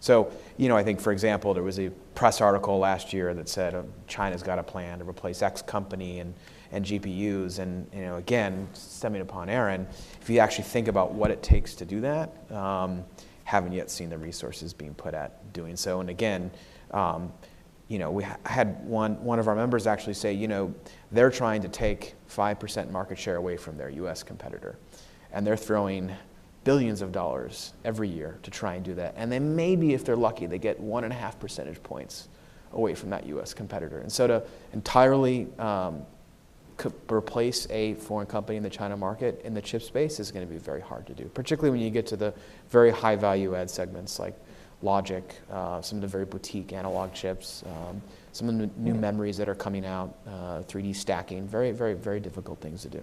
So, you know, I think, for example, there was a press article last year that said China's got a plan to replace X company and GPUs, and, you know, again, stemming upon Aaron, if you actually think about what it takes to do that, haven't yet seen the resources being put at doing so. And again, you know, we had one of our members actually say, you know, they're trying to take 5% market share away from their US competitor, and they're throwing billions of dollars every year to try and do that. And then maybe, if they're lucky, they get 1.5 percentage points away from that US competitor. And so to entirely replace a foreign company in the China market in the chip space is going to be very hard to do, particularly when you get to the very high value add segments like logic, some of the very boutique analog chips, some of the new memories that are coming out, 3D stacking, very, very, very difficult things to do.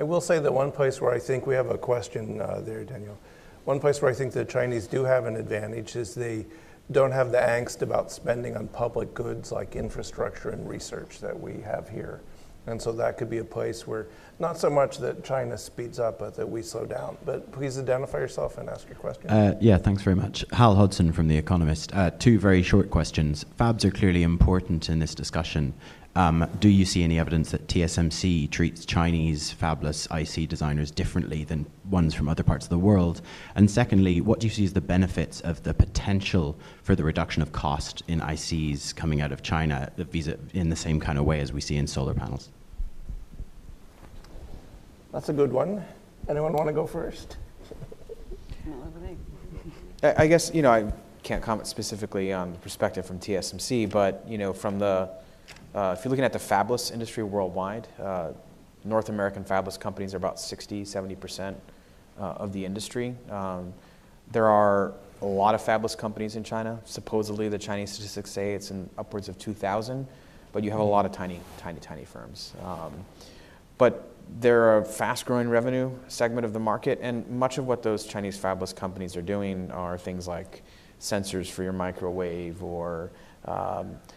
I will say that one place where I think we have a question there, Daniel, one place where I think the Chinese do have an advantage is they don't have the angst about spending on public goods like infrastructure and research that we have here. And so that could be a place where, not so much that China speeds up, but that we slow down. But please identify yourself and ask your question. Yeah, thanks very much. Hal Hodson from The Economist. 2 very short questions. Fabs are clearly important in this discussion. Do you see any evidence that TSMC treats Chinese fabless IC designers differently than ones from other parts of the world? And secondly, what do you see as the benefits of the potential for the reduction of cost in ICs coming out of China in the same kind of way as we see in solar panels? That's a good one. Anyone want to go first? I guess, you know, I can't comment specifically on the perspective from TSMC, but, you know, from the, if you're looking at the fabless industry worldwide, North American fabless companies are about 60–70% of the industry. There are a lot of fabless companies in China. Supposedly, the Chinese statistics say it's in upwards of 2,000, but you have a lot of tiny firms. But they're a fast-growing revenue segment of the market, and much of what those Chinese fabless companies are doing are things like sensors for your microwave, or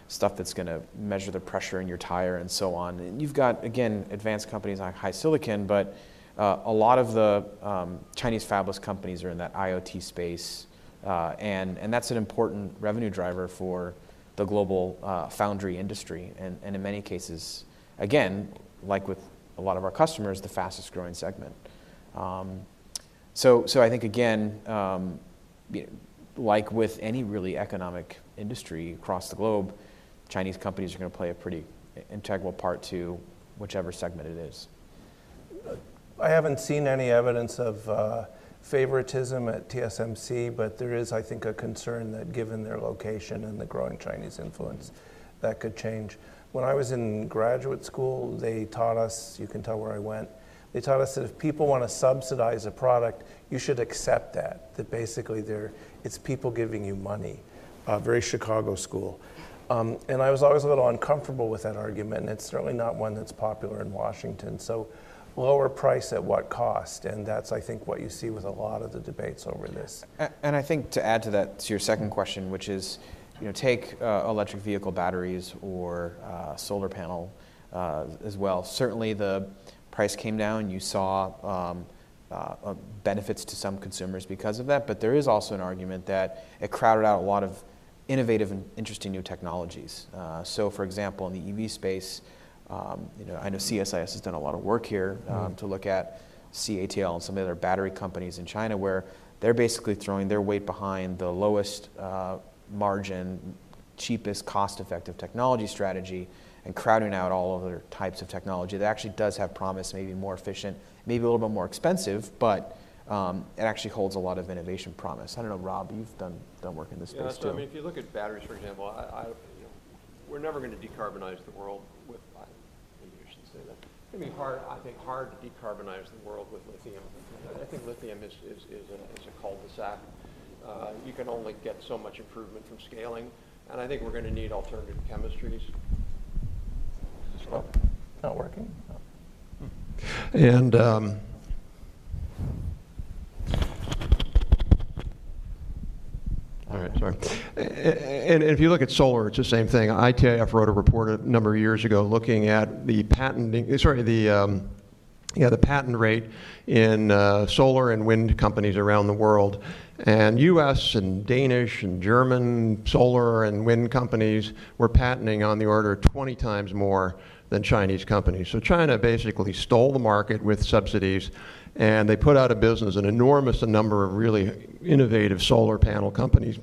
stuff that's going to measure the pressure in your tire, and so on. And you've got, again, advanced companies like HiSilicon, but a lot of the Chinese fabless companies are in that IoT space, and that's an important revenue driver for the global foundry industry, and in many cases, again, like with a lot of our customers, the fastest growing segment. So I think, again, you know, like with any really economic industry across the globe, Chinese companies are going to play a pretty integral part to whichever segment it is. I haven't seen any evidence of favoritism at TSMC, but there is, I think, a concern that given their location and the growing Chinese influence, that could change. When I was in graduate school, they taught us, you can tell where I went, they taught us that if people want to subsidize a product, you should accept that basically it's people giving you money. Very Chicago school. And I was always a little uncomfortable with that argument, and it's certainly not one that's popular in Washington. So lower price at what cost? And that's, I think, what you see with a lot of the debates over this. And I think to add to that, to your second question, which is, take electric vehicle batteries or solar panel as well. Certainly the price came down. You saw benefits to some consumers because of that, but there is also an argument that it crowded out a lot of innovative and interesting new technologies. So for example, in the EV space, I know CSIS has done a lot of work here to look at CATL and some of the other battery companies in China, where they're basically throwing their weight behind the lowest margin, cheapest, cost-effective technology strategy and crowding out all other types of technology that actually does have promise, maybe more efficient, maybe a little bit more expensive, but it actually holds a lot of innovation promise. I don't know, Rob, you've done work in this space too. I mean, if you look at batteries, for example, we're never going to decarbonize the world with, maybe I shouldn't say that. It's going to be hard, I think, to decarbonize the world with lithium. I think lithium is a cul-de-sac. You can only get so much improvement from scaling, and I think we're going to need alternative chemistries. Not working. And all right, sorry. And if you look at solar, it's the same thing. ITIF wrote a report a number of years ago looking at the patenting. Sorry, the patent rate in solar and wind companies around the world. And US and Danish and German solar and wind companies were patenting on the order of 20 times more than Chinese companies. So China basically stole the market with subsidies, and they put out of business an enormous number of really innovative solar panel companies.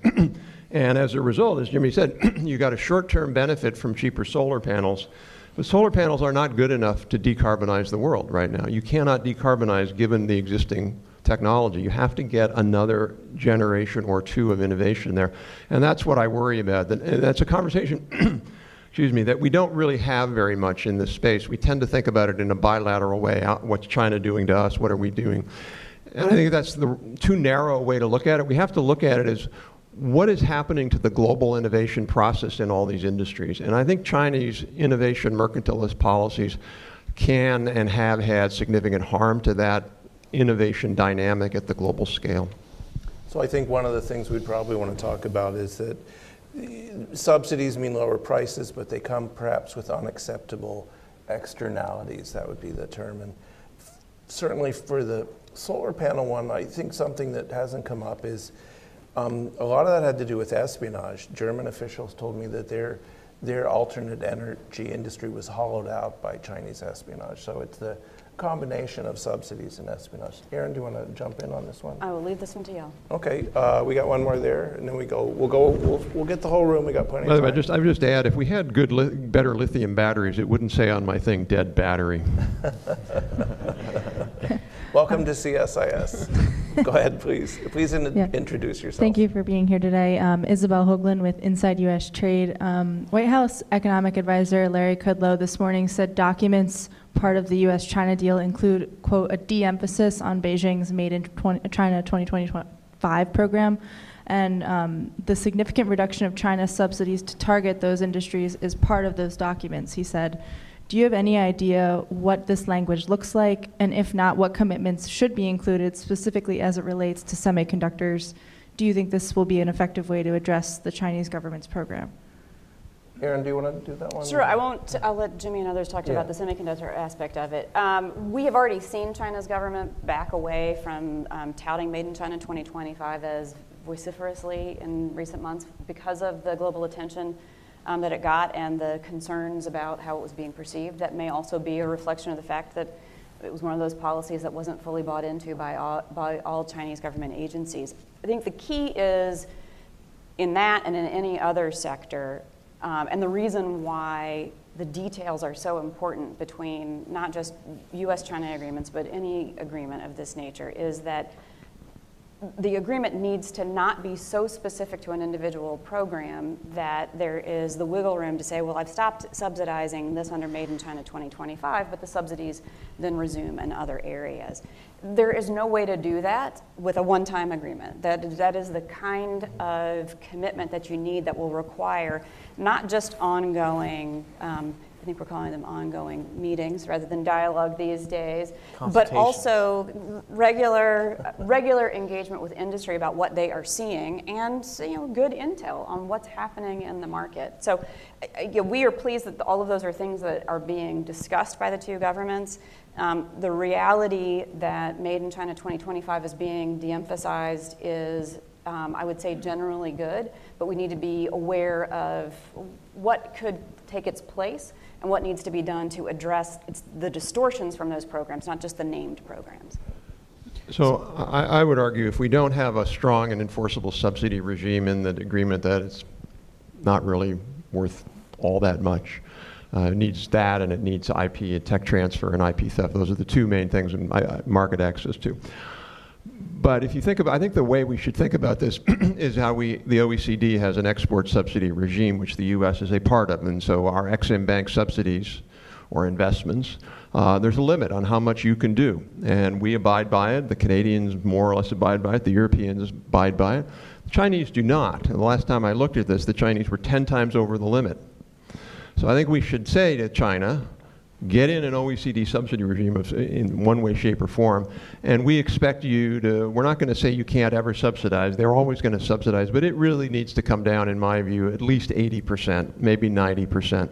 And as a result, as Jimmy said, you got a short-term benefit from cheaper solar panels. But solar panels are not good enough to decarbonize the world right now. You cannot decarbonize given the existing technology. You have to get another generation or two of innovation there. And that's what I worry about. That's a conversation excuse me, that we don't really have very much in this space. We tend to think about it in a bilateral way. What's China doing to us? What are we doing? And I think that's the too narrow a way to look at it. We have to look at it as, what is happening to the global innovation process in all these industries? And I think Chinese innovation mercantilist policies can and have had significant harm to that innovation dynamic at the global scale. So I think one of the things we'd probably want to talk about is that subsidies mean lower prices, but they come perhaps with unacceptable externalities. That would be the term. And certainly for the solar panel one, I think something that hasn't come up is a lot of that had to do with espionage. German officials told me that their alternate energy industry was hollowed out by Chinese espionage. So it's the combination of subsidies and espionage. Aaron, do you want to jump in on this one? I will leave this one to you. Okay, we got one more there, and then we'll get the whole room. We got plenty of time. By the way, I would just add, if we had good, better lithium batteries, it wouldn't say on my thing, dead battery. Welcome to CSIS. Go ahead, please. Please introduce yourself. Thank you for being here today. Isabel Hoagland with Inside U.S. Trade. White House Economic Advisor Larry Kudlow this morning said documents part of the U.S.-China deal include, quote, a de-emphasis on Beijing's Made in China 2025 program, and the significant reduction of China's subsidies to target those industries is part of those documents, he said. Do you have any idea what this language looks like? And if not, what commitments should be included specifically as it relates to semiconductors? Do you think this will be an effective way to address the Chinese government's program? Aaron, do you want to do that one? Sure, I won't. I'll let Jimmy and others talk about the semiconductor aspect of it. We have already seen China's government back away from touting Made in China 2025 as vociferously in recent months because of the global attention that it got and the concerns about how it was being perceived. That may also be a reflection of the fact that it was one of those policies that wasn't fully bought into by all Chinese government agencies. I think the key is in that and in any other sector, and the reason why the details are so important between not just US-China agreements, but any agreement of this nature, is that the agreement needs to not be so specific to an individual program that there is the wiggle room to say, well, I've stopped subsidizing this under Made in China 2025, but the subsidies then resume in other areas. There is no way to do that with a one-time agreement. That is the kind of commitment that you need that will require not just ongoing I think we're calling them ongoing meetings rather than dialogue these days, but also regular engagement with industry about what they are seeing and good intel on what's happening in the market. So we are pleased that all of those are things that are being discussed by the two governments. The reality that Made in China 2025 is being de-emphasized is I would say generally good, but we need to be aware of what could take its place and what needs to be done to address the distortions from those programs, not just the named programs. So I would argue if we don't have a strong and enforceable subsidy regime in the agreement, that it's not really worth all that much. It needs that, and it needs IP and tech transfer and IP theft. Those are the two main things, and market access too. But if you think about, I think the way we should think about this is how the OECD has an export subsidy regime, which the U.S. is a part of. And so our Ex-Im Bank subsidies or investments, there's a limit on how much you can do. And we abide by it. The Canadians more or less abide by it. The Europeans abide by it. The Chinese do not. And the last time I looked at this, the Chinese were 10 times over the limit. So I think we should say to China, get in an OECD subsidy regime in one way, shape, or form, and we expect you to, we're not going to say you can't ever subsidize. They're always going to subsidize, but it really needs to come down, in my view, at least 80%, maybe 90%.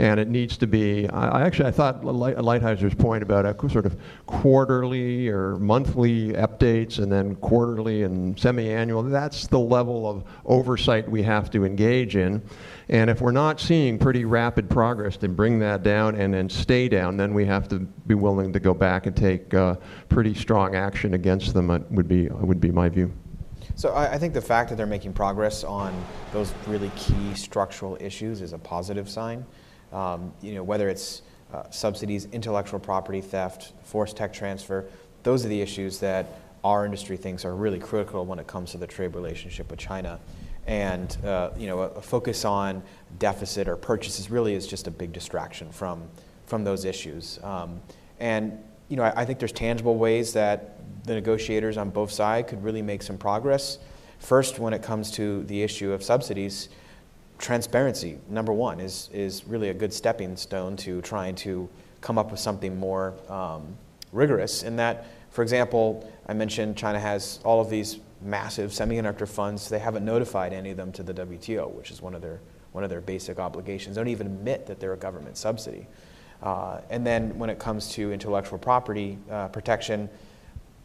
And it needs to be, I thought Lighthizer point about a sort of quarterly or monthly updates and then quarterly and semi-annual, that's the level of oversight we have to engage in. And if we're not seeing pretty rapid progress to bring that down and then stay down, then we have to be willing to go back and take pretty strong action against them, would be my view. So I think the fact that they're making progress on those really key structural issues is a positive sign. Whether it's subsidies, intellectual property theft, forced tech transfer, those are the issues that our industry thinks are really critical when it comes to the trade relationship with China. And a focus on deficit or purchases really is just a big distraction from those issues. I think there's tangible ways that the negotiators on both sides could really make some progress. First, when it comes to the issue of subsidies, transparency, number one, is really a good stepping stone to trying to come up with something more rigorous in that, for example, I mentioned China has all of these massive semiconductor funds. They haven't notified any of them to the WTO, which is one of their basic obligations. They don't even admit that they're a government subsidy. And then when it comes to intellectual property protection,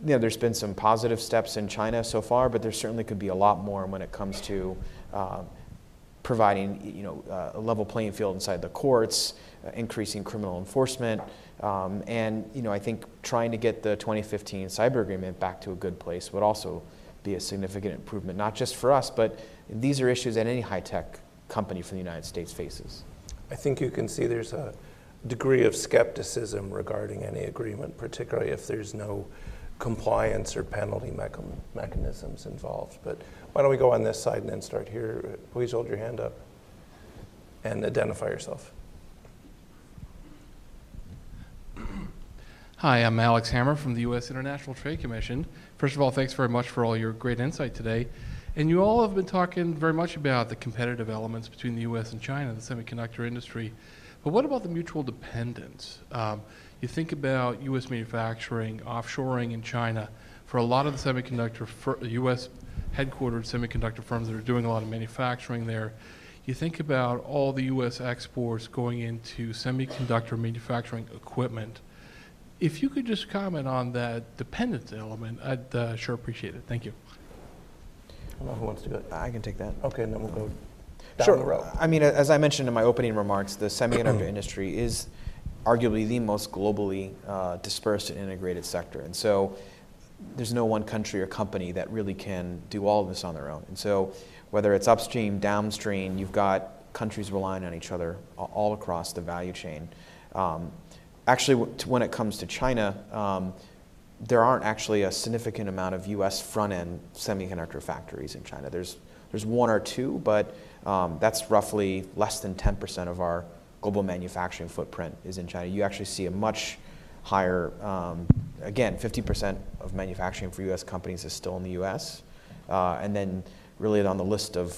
there's been some positive steps in China so far, but there certainly could be a lot more when it comes to providing a level playing field inside the courts, increasing criminal enforcement, I think trying to get the 2015 cyber agreement back to a good place would also be a significant improvement, not just for us, but these are issues that any high-tech company from the United States faces. I think you can see there's a degree of skepticism regarding any agreement, particularly if there's no compliance or penalty mechanisms involved. But why don't we go on this side and then start here. Please hold your hand up and identify yourself. Hi, I'm Alex Hammer from the U.S. International Trade Commission. First of all, thanks very much for all your great insight today. And you all have been talking very much about the competitive elements between the U.S. and China, the semiconductor industry. But what about the mutual dependence? You think about U.S. manufacturing, offshoring in China. For a lot of the semiconductor, U.S. headquartered semiconductor firms that are doing a lot of manufacturing there, you think about all the U.S. exports going into semiconductor manufacturing equipment. If you could just comment on that dependence element, I'd sure appreciate it. Thank you. I don't know who wants to go. I can take that. Okay, and then we'll go down the road. Sure. I mean, as I mentioned in my opening remarks, the semiconductor industry is arguably the most globally dispersed and integrated sector. And so there's no one country or company that really can do all of this on their own. And so whether it's upstream, downstream, you've got countries relying on each other all across the value chain. Actually, when it comes to China, there aren't actually a significant amount of U.S. front-end semiconductor factories in China. There's one or two, but that's roughly less than 10% of our global manufacturing footprint is in China. You actually see a much higher, 50% of manufacturing for U.S. companies is still in the U.S. And then really on the list of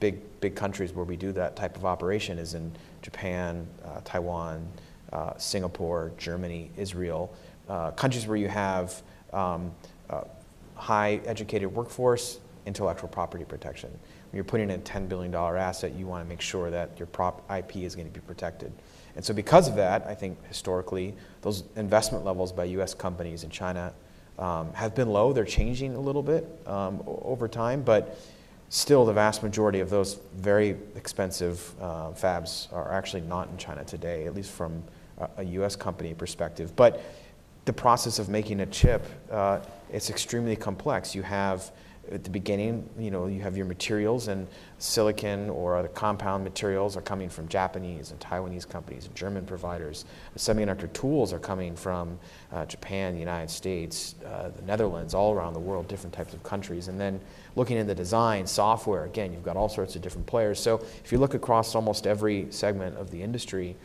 big countries where we do that type of operation is in Japan, Taiwan, Singapore, Germany, Israel, countries where you have high educated workforce, intellectual property protection. When you're putting in a $10 billion asset, you want to make sure that your prop IP is going to be protected. And so because of that, I think historically, those investment levels by US companies in China have been low. They're changing a little bit over time, but still the vast majority of those very expensive fabs are actually not in China today, at least from a US company perspective. But the process of making a chip, it's extremely complex. You have at the beginning, you have your materials, and silicon or the compound materials are coming from Japanese and Taiwanese companies and German providers. The semiconductor tools are coming from Japan, the United States, the Netherlands, all around the world, different types of countries. And then looking at the design, software, again, you've got all sorts of different players. So if you look across almost every segment of the industry,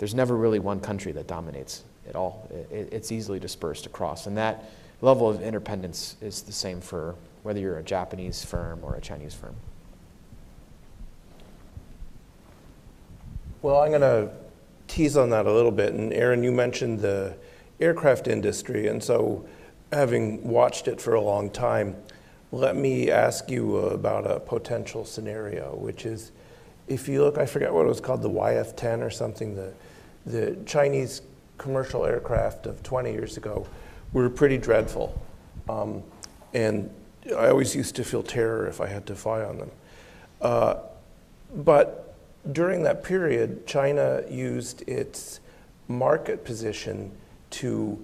there's never really one country that dominates it all. It's easily dispersed across. And that level of interdependence is the same for whether you're a Japanese firm or a Chinese firm. Well, I'm going to tease on that a little bit. And Aaron, you mentioned the aircraft industry. And so having watched it for a long time, let me ask you about a potential scenario, which is if you look, I forget what it was called, the YF-10 or something, the Chinese commercial aircraft of 20 years ago were pretty dreadful. And I always used to feel terror if I had to fly on them. But during that period, China used its market position to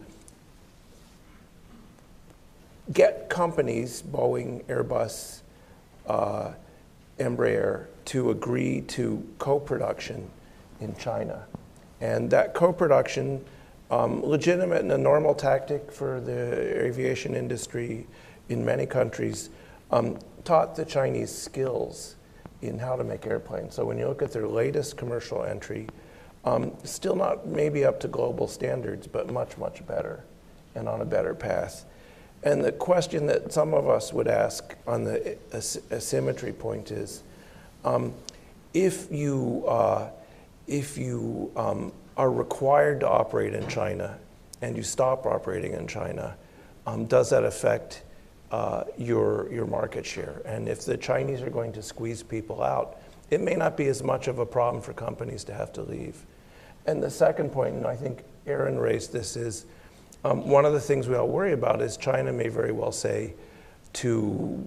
get companies, Boeing, Airbus, Embraer, to agree to co-production in China. And that co-production, legitimate and a normal tactic for the aviation industry, in many countries, taught the Chinese skills in how to make airplanes. So when you look at their latest commercial entry, still not maybe up to global standards, but much, much better and on a better path. And the question that some of us would ask on the asymmetry point is, if you are required to operate in China and you stop operating in China, does that affect your market share? And if the Chinese are going to squeeze people out, it may not be as much of a problem for companies to have to leave. And the second point, and I think Aaron raised this, is one of the things we all worry about is China may very well say to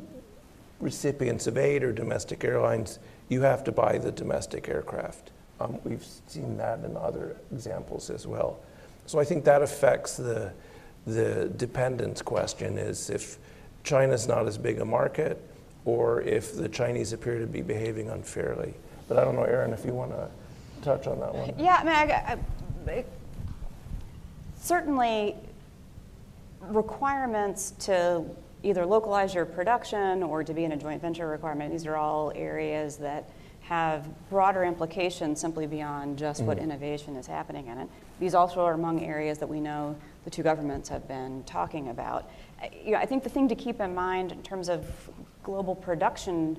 recipients of aid or domestic airlines, you have to buy the domestic aircraft. We've seen that in other examples as well. So I think that affects the dependence question, is if China's not as big a market, or if the Chinese appear to be behaving unfairly. But I don't know, Aaron, if you want to touch on that one. Yeah, I mean, certainly requirements to either localize your production or to be in a joint venture requirement, these are all areas that have broader implications simply beyond just what innovation is happening in it. These also are among areas that we know the two governments have been talking about. I think the thing to keep in mind in terms of global production,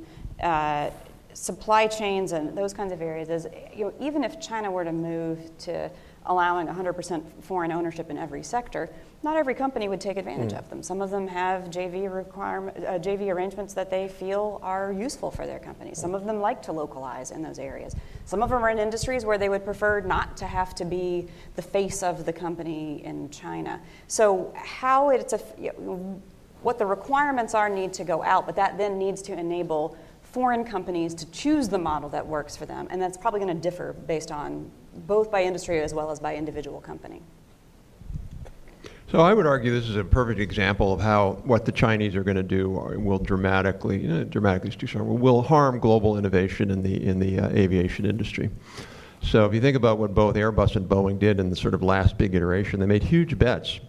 supply chains and those kinds of areas is, even if China were to move to allowing 100% foreign ownership in every sector, not every company would take advantage of them. Some of them have JV arrangements that they feel are useful for their companies. Some of them like to localize in those areas. Some of them are in industries where they would prefer not to have to be the face of the company in China. So how it's what the requirements are need to go out, but that then needs to enable foreign companies to choose the model that works for them, and that's probably going to differ based on both by industry as well as by individual company. So I would argue this is a perfect example of how what the Chinese are going to do will dramatically harm global innovation in the aviation industry. So if you think about what both Airbus and Boeing did in the sort of last big iteration, they made huge bets.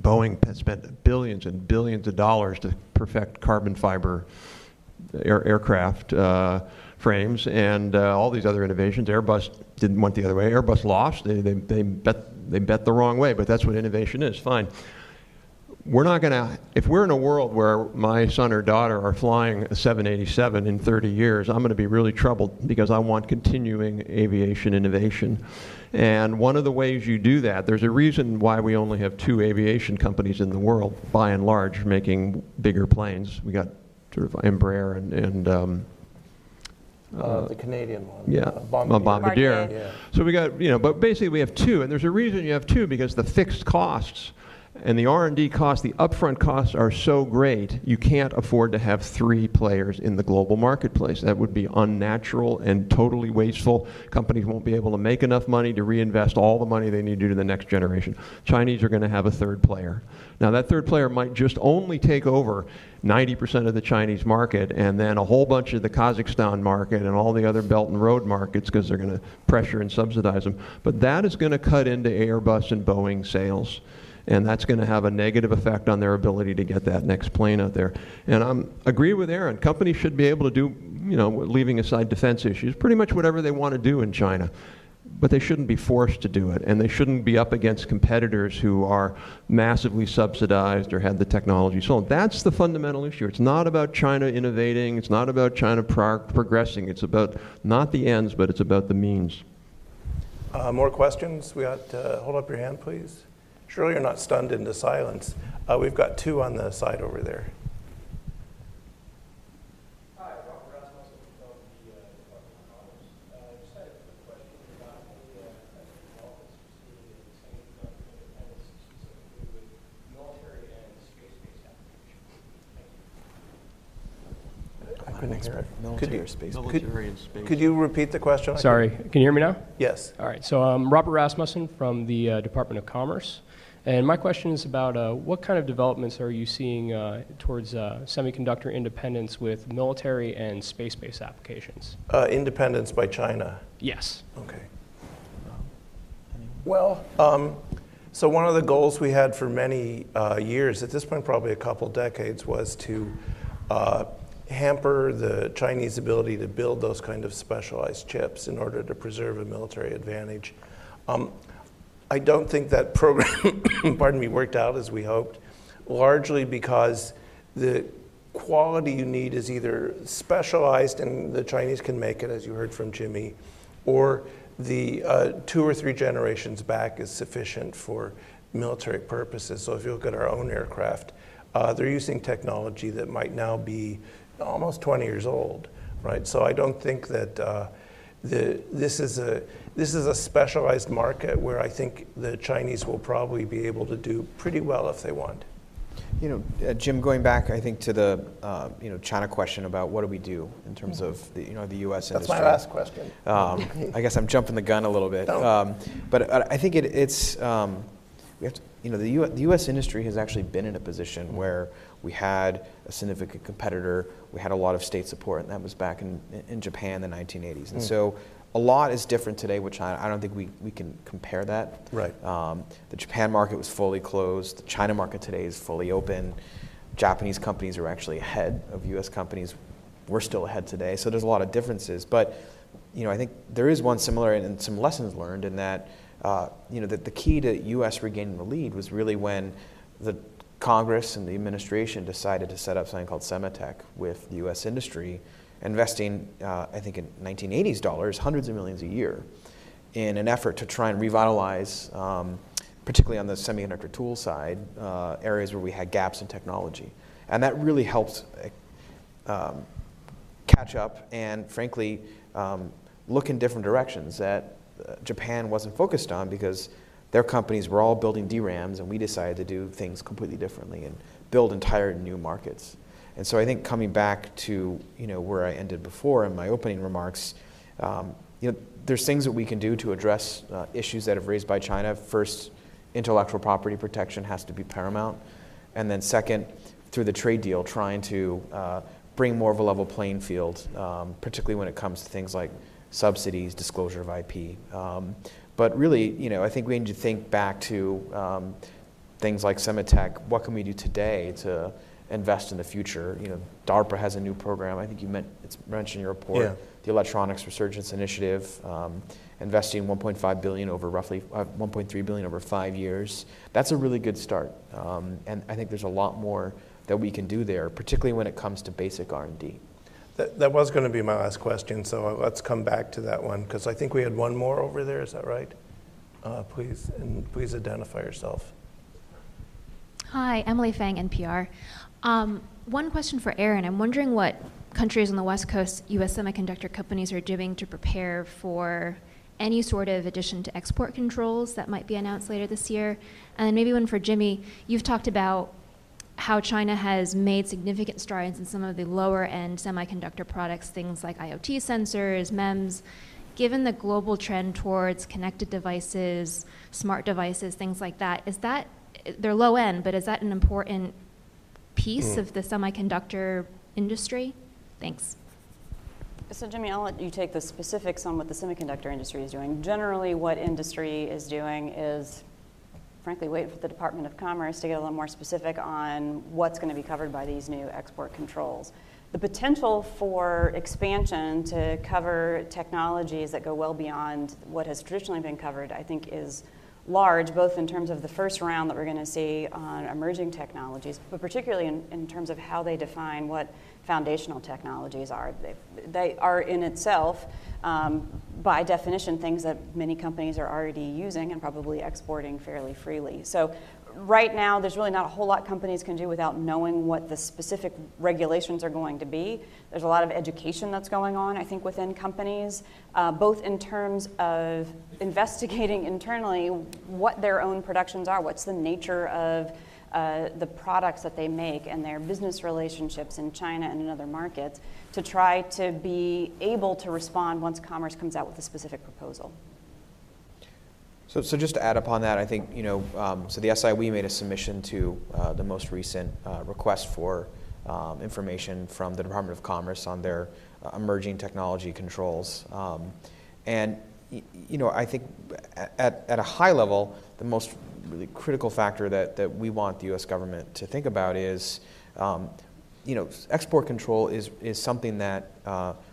Boeing spent billions and billions of dollars to perfect carbon fiber aircraft frames and all these other innovations. Airbus didn't went the other way. Airbus lost. They bet the wrong way, but that's what innovation is. Fine. we're not going to, if we're in a world where my son or daughter are flying a 787 in 30 years, I'm going to be really troubled because I want continuing aviation innovation. And one of the ways you do that, there's a reason why we only have 2 aviation companies in the world, by and large, making bigger planes. We got sort of Embraer and the Canadian one. Yeah, Bombardier. Yeah. So we got, but basically we have 2, and there's a reason you have 2, because the fixed costs and the R&D costs, the upfront costs are so great, you can't afford to have 3 players in the global marketplace. That would be unnatural and totally wasteful. Companies won't be able to make enough money to reinvest all the money they need to do to the next generation. Chinese are going to have a 3rd player. Now that 3rd player might just only take over 90% of the Chinese market, and then a whole bunch of the Kazakhstan market and all the other Belt and Road markets, because they're going to pressure and subsidize them. But that is going to cut into Airbus and Boeing sales, and that's going to have a negative effect on their ability to get that next plane out there. And I agree with Aaron. Companies should be able to do, leaving aside defense issues, pretty much whatever they want to do in China. But they shouldn't be forced to do it, and they shouldn't be up against competitors who are massively subsidized or had the technology sold. That's the fundamental issue. It's not about China innovating. It's not about China progressing. It's about not the ends, but it's about the means. More questions? We got, hold up your hand, please. Surely you're not stunned into silence. We've got 2 on the side over there. Military and space. Could you repeat the question? Sorry, can you hear me now? Yes. All right, so I'm Robert Rasmussen from the Department of Commerce. And my question is about what kind of developments are you seeing towards semiconductor independence with military and space-based applications? Independence by China? Yes. Okay. Well, so one of the goals we had for many years, at this point probably a couple decades, was to hamper the Chinese ability to build those kind of specialized chips in order to preserve a military advantage. I don't think that program, pardon me, worked out as we hoped, largely because the quality you need is either specialized, and the Chinese can make it, as you heard from Jimmy, or the 2 or 3 generations back is sufficient for military purposes. So if you look at our own aircraft, they're using technology that might now be almost 20 years old, right? So I don't think that this is a specialized market where I think the Chinese will probably be able to do pretty well if they want. Jim, going back, I think, to the China question about what do we do in terms of the, the U.S. That's industry. That's my last question. I guess I'm jumping the gun a little bit, but I think it's we have to. The U.S. industry has actually been in a position where we had a significant competitor, we had a lot of state support, and that was back in Japan in the 1980s. And so a lot is different today with China. I don't think we can compare that. Right. The Japan market was fully closed. The China market today is fully open. Japanese companies are actually ahead of U.S. companies. We're still ahead today. So there's a lot of differences. But I think there is one similar and some lessons learned in that the key to U.S. regaining the lead was really when the Congress and the administration decided to set up something called SEMATECH with the U.S. industry, investing, I think in 1980s dollars, hundreds of millions a year, in an effort to try and revitalize, particularly on the semiconductor tool side, areas where we had gaps in technology. And that really helped catch up and, frankly, look in different directions that Japan wasn't focused on, because their companies were all building DRAMs, and we decided to do things completely differently and build entire new markets. And so I think, coming back to where I ended before in my opening remarks, there's things that we can do to address issues that have raised by China. First, intellectual property protection has to be paramount, and then second, through the trade deal, trying to bring more of a level playing field, particularly when it comes to things like subsidies, disclosure of IP. But really, I think we need to think back to things like SEMATECH. What can we do today to invest in the future. You know, DARPA has a new program. I think you mentioned in your report, yeah. The Electronics Resurgence Initiative, investing $1.5 billion over roughly $1.3 billion over 5 years. That's a really good start, and I think there's a lot more that we can do there, particularly when it comes to basic R&D. That was going to be my last question, so let's come back to that one, because I think we had one more over there. Is that right? Please, and please identify yourself. Hi, Emily Fang, NPR. One question for Aaron. I'm wondering what countries on the West Coast U.S. semiconductor companies are doing to prepare for any sort of addition to export controls that might be announced later this year. And then maybe one for Jimmy. You've talked about how China has made significant strides in some of the lower-end semiconductor products, things like IoT sensors, MEMS. Given the global trend towards connected devices, smart devices, things like that, is that, they're low-end, but is that an important piece of the semiconductor industry? Thanks. So Jimmy, I'll let you take the specifics on what the semiconductor industry is doing. Generally, what industry is doing is, frankly, wait for the Department of Commerce to get a little more specific on what's going to be covered by these new export controls. The potential for expansion to cover technologies that go well beyond what has traditionally been covered, I think, is large, both in terms of the first round that we're going to see on emerging technologies, but particularly in terms of how they define what foundational technologies are. They are in itself, by definition, things that many companies are already using and probably exporting fairly freely. So right now, there's really not a whole lot companies can do without knowing what the specific regulations are going to be. There's a lot of education that's going on, I think, within companies, both in terms of investigating internally what their own productions are, what's the nature of the products that they make and their business relationships in China and in other markets, to try to be able to respond once commerce comes out with a specific proposal. So just to add upon that, I think, you know, so the SIW made a submission to the most recent request for information from the Department of Commerce on their emerging technology controls. And, you know, I think at a high level, the most really critical factor that we want the U.S. government to think about is, you know, export control is something that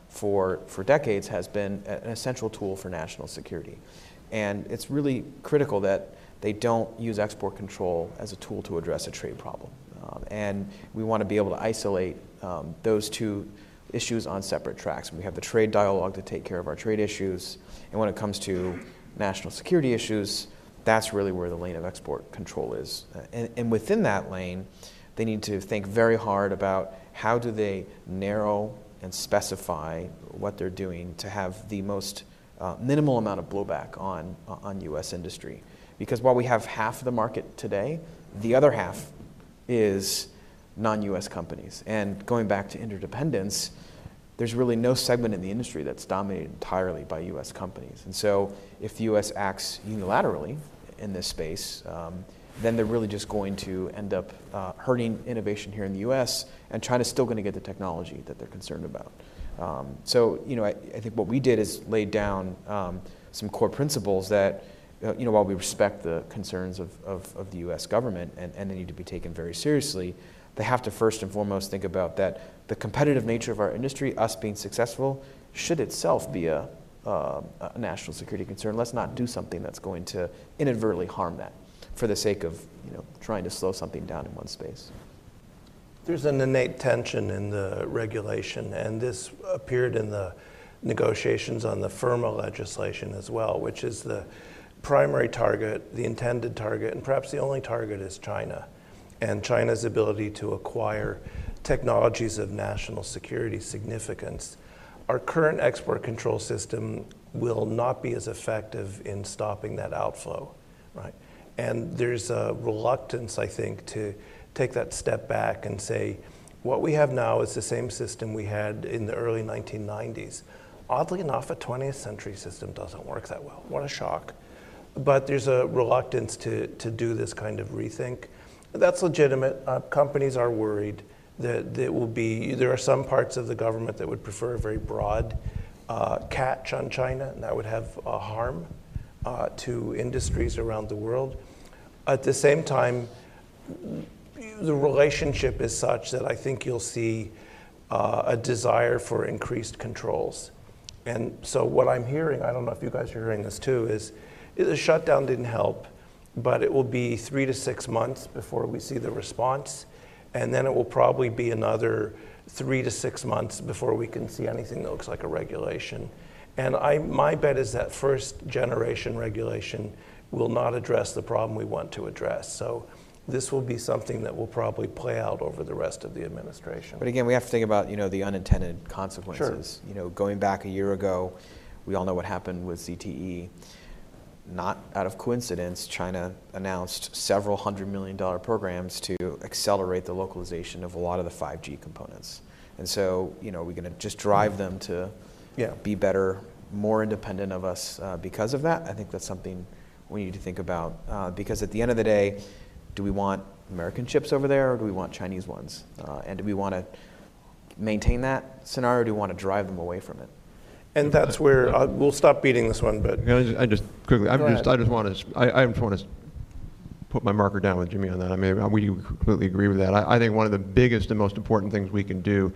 for decades has been an essential tool for national security. And it's really critical that they don't use export control as a tool to address a trade problem. And we want to be able to isolate those two issues on separate tracks. We have the trade dialogue to take care of our trade issues. And when it comes to national security issues, that's really where the lane of export control is. And within that lane, they need to think very hard about how do they narrow and specify what they're doing to have the most minimal amount of blowback on U.S. industry. Because while we have half of the market today, the other half is non-U.S. companies. And going back to interdependence, there's really no segment in the industry that's dominated entirely by U.S. companies. And so if the U.S. acts unilaterally in this space, then they're really just going to end up hurting innovation here in the U.S., and China's still going to get the technology that they're concerned about. So, you know, I think what we did is laid down some core principles that, you know, while we respect the concerns of the U.S. government and they need to be taken very seriously, they have to first and foremost think about that the competitive nature of our industry, us being successful, should itself be a national security concern. Let's not do something that's going to inadvertently harm that for the sake of, you know, trying to slow something down in one space. There's an innate tension in the regulation, and this appeared in the negotiations on the FIRMA legislation as well, which is the primary target, the intended target, and perhaps the only target is China, and China's ability to acquire technologies of national security significance. Our current export control system will not be as effective in stopping that outflow, right? And there's a reluctance, I think, to take that step back and say, what we have now is the same system we had in the early 1990s. Oddly enough, a 20th century system doesn't work that well. What a shock. But there's a reluctance to do this kind of rethink. That's legitimate. Companies are worried that it will be, there are some parts of the government that would prefer a very broad catch on China, and that would have harm to industries around the world. At the same time, the relationship is such that I think you'll see a desire for increased controls. And so what I'm hearing, I don't know if you guys are hearing this too, is the shutdown didn't help, but it will be 3 to 6 months before we see the response. And then it will probably be another 3 to 6 months before we can see anything that looks like a regulation. And my bet is that first generation regulation will not address the problem we want to address. So this will be something that will probably play out over the rest of the administration. But again, we have to think about, you know, the unintended consequences. Sure. You know, going back a year ago, we all know what happened with ZTE. Not out of coincidence, China announced several $100 million programs to accelerate the localization of a lot of the 5G components. And so, you know, are we going to just drive them to be better, more independent of us because of that? I think that's something we need to think about, because at the end of the day, do we want American chips over there, or do we want Chinese ones? And do we want to maintain that scenario, or do we want to drive them away from it? And that's where we'll stop beating this one. But I just want to put my marker down with Jimmy on that. I mean, we completely agree with that. I think one of the biggest and most important things we can do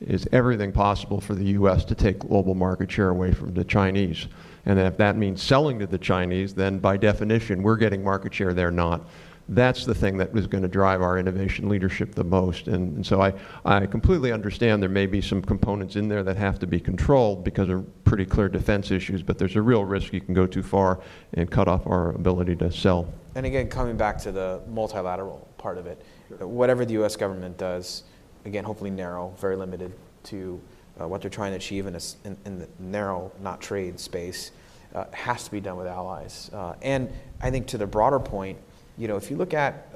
is everything possible for the U.S. to take global market share away from the Chinese. And if that means selling to the Chinese, then by definition, we're getting market share, they're not. That's the thing that is going to drive our innovation leadership the most. And so I completely understand there may be some components in there that have to be controlled because of pretty clear defense issues, but there's a real risk you can go too far and cut off our ability to sell. And again, coming back to the multilateral part of it, whatever the U.S. government does, again, hopefully narrow, very limited to what they're trying to achieve in the narrow, not trade space, has to be done with allies. And I think to the broader point, you know, if you look at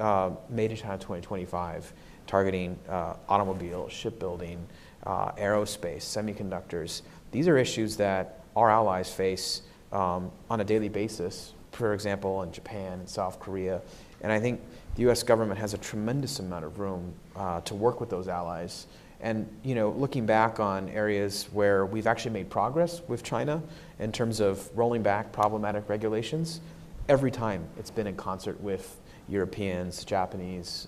Made in China 2025, targeting automobile, shipbuilding, aerospace, semiconductors, these are issues that our allies face on a daily basis, for example, in Japan and South Korea. And I think the U.S. government has a tremendous amount of room to work with those allies. And, you know, looking back on areas where we've actually made progress with China in terms of rolling back problematic regulations, every time it's been in concert with Europeans, Japanese,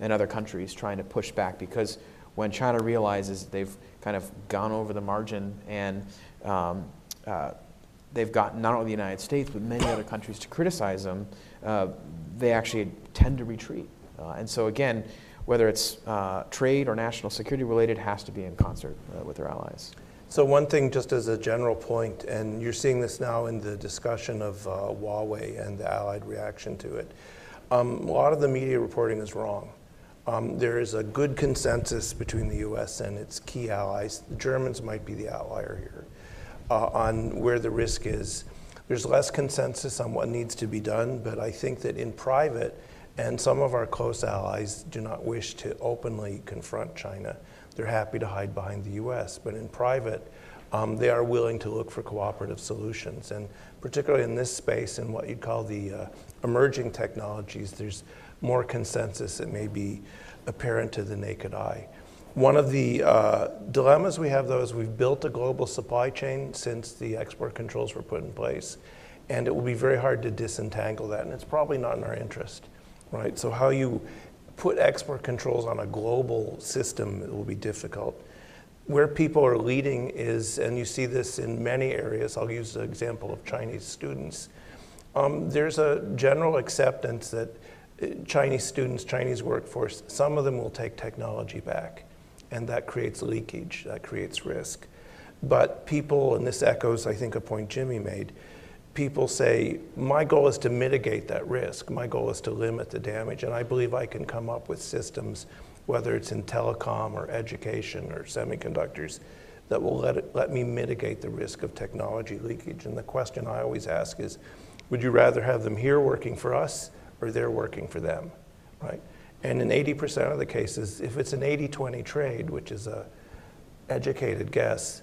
and other countries trying to push back, because when China realizes they've kind of gone over the margin and they've gotten not only the United States but many other countries to criticize them, they actually tend to retreat. And so again, whether it's trade or national security related, has to be in concert with their allies. So one thing, just as a general point, and you're seeing this now in the discussion of Huawei and the allied reaction to it, a lot of the media reporting is wrong. There is a good consensus between the U.S. and its key allies, the Germans might be the outlier here, on where the risk is. There's less consensus on what needs to be done, but I think that in private, and some of our close allies do not wish to openly confront China. They're happy to hide behind the U.S., but in private, they are willing to look for cooperative solutions. And particularly in this space, in what you'd call the emerging technologies, there's more consensus that may be apparent to the naked eye. One of the dilemmas we have, though, is we've built a global supply chain since the export controls were put in place, and it will be very hard to disentangle that, and it's probably not in our interest, right? So how you put export controls on a global system, it will be difficult. Where people are leading is, and you see this in many areas, I'll use the example of Chinese students. There's a general acceptance that Chinese students, Chinese workforce, some of them will take technology back, and that creates leakage, that creates risk. But people, and this echoes, I think, a point Jimmy made, people say, my goal is to mitigate that risk. My goal is to limit the damage. And I believe I can come up with systems, whether it's in telecom or education or semiconductors, that will let me mitigate the risk of technology leakage. And the question I always ask is, would you rather have them here working for us or they're working for them, right? And in 80% of the cases, if it's an 80-20 trade, which is a educated guess,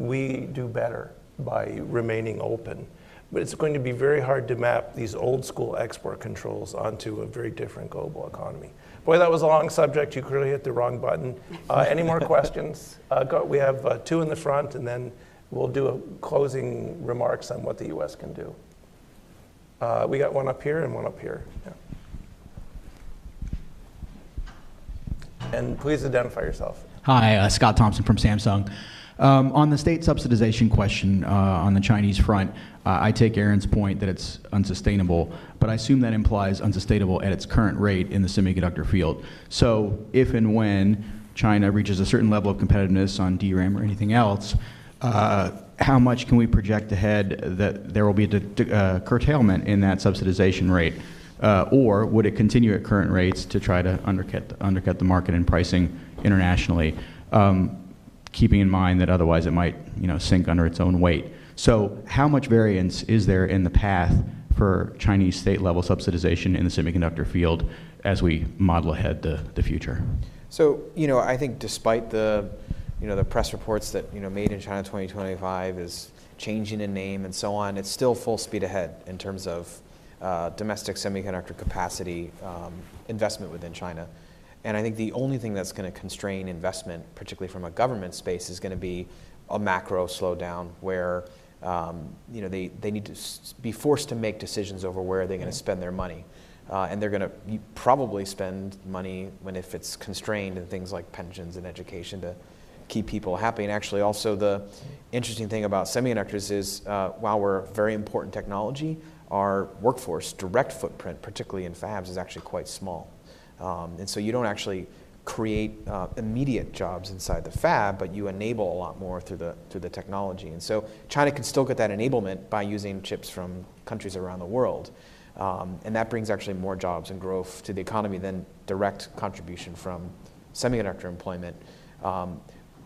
we do better by remaining open. But it's going to be very hard to map these old school export controls onto a very different global economy. Boy, that was a long subject. You clearly hit the wrong button. Any more questions? We have two in the front, and then we'll do a closing remarks on what the US can do. We got one up here and one up here. Yeah. And please identify yourself. Hi, Scott Thompson from Samsung. On the state subsidization question on the Chinese front, I take Aaron's point that it's unsustainable, but I assume that implies unsustainable at its current rate in the semiconductor field. So if and when China reaches a certain level of competitiveness on DRAM or anything else, how much can we project ahead that there will be a curtailment in that subsidization rate? Or would it continue at current rates to try to undercut the market and pricing internationally, keeping in mind that otherwise it might, sink under its own weight? So how much variance is there in the path for Chinese state-level subsidization in the semiconductor field as we model ahead the future? So, I think despite the, the press reports that, Made in China 2025 is changing in name and so on, it's still full speed ahead in terms of domestic semiconductor capacity investment within China. And I think the only thing that's going to constrain investment, particularly from a government space, is going to be a macro slowdown where they need to be forced to make decisions over where they're going to spend their money. And they're going to probably spend money if it's constrained in things like pensions and education to keep people happy. And actually also the interesting thing about semiconductors is while we're very important technology, our workforce direct footprint, particularly in fabs, is actually quite small. And so you don't actually create immediate jobs inside the fab, but you enable a lot more through the technology. And so China can still get that enablement by using chips from countries around the world. And that brings actually more jobs and growth to the economy than direct contribution from semiconductor employment.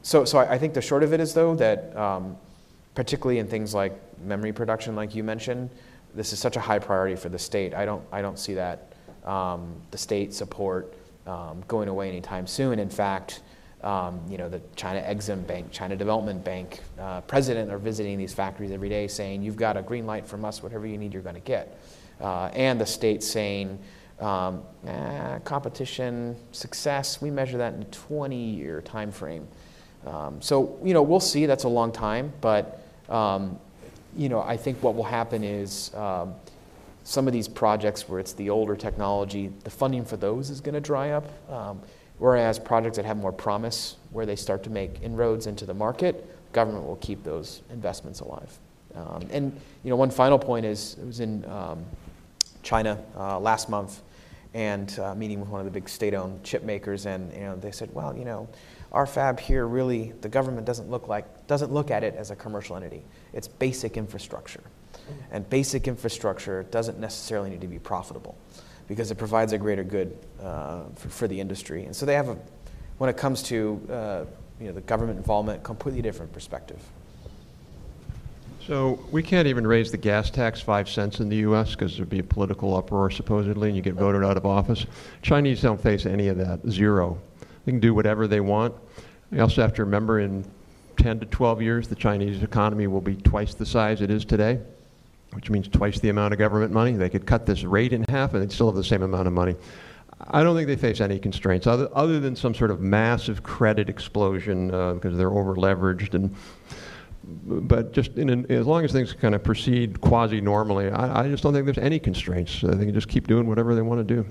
So I think the short of it is, though, that particularly in things like memory production, like you mentioned, this is such a high priority for the state. I don't see that the state support going away anytime soon. In fact, the China Exim Bank, China Development Bank president are visiting these factories every day saying, you've got a green light from us, whatever you need, you're going to get. And the state saying, competition, success, we measure that in a 20-year time frame. So, we'll see. That's a long time. But, I think what will happen is some of these projects where it's the older technology, the funding for those is going to dry up. Whereas projects that have more promise, where they start to make inroads into the market, government will keep those investments alive. And one final point is, I was in China last month and meeting with one of the big state-owned chip makers, and they said, well, our fab here really, the government doesn't look at it as a commercial entity. It's basic infrastructure, and basic infrastructure doesn't necessarily need to be profitable because it provides a greater good for the industry. And so they have a, when it comes to the government involvement, completely different perspective. So we can't even raise the gas tax 5 cents in the U.S. because there'd be a political uproar supposedly, and you get voted out of office. Chinese don't face any of that, zero. They can do whatever they want. You also have to remember in 10 to 12 years, the Chinese economy will be twice the size it is today, which means twice the amount of government money. They could cut this rate in half and they'd still have the same amount of money. I don't think they face any constraints other than some sort of massive credit explosion because they're over-leveraged. But just as long as things kind of proceed quasi-normally, I just don't think there's any constraints. They can just keep doing whatever they want to do.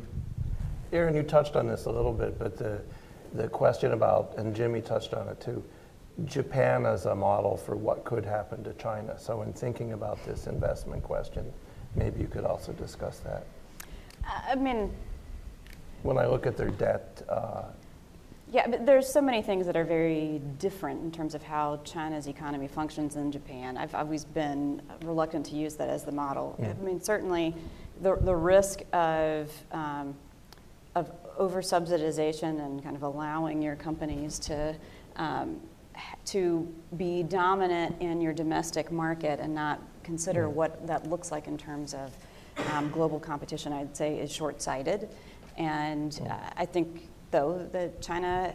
Aaron, you touched on this a little bit, but the question about, and Jimmy touched on it too, Japan as a model for what could happen to China. So in thinking about this investment question, maybe you could also discuss that. When I look at their debt, yeah, but there's so many things that are very different in terms of how China's economy functions in Japan. I've always been reluctant to use that as the model. Yeah. Certainly the risk of over-subsidization and kind of allowing your companies to be dominant in your domestic market and not consider what that looks like in terms of global competition, I'd say is short-sighted. And I think though that China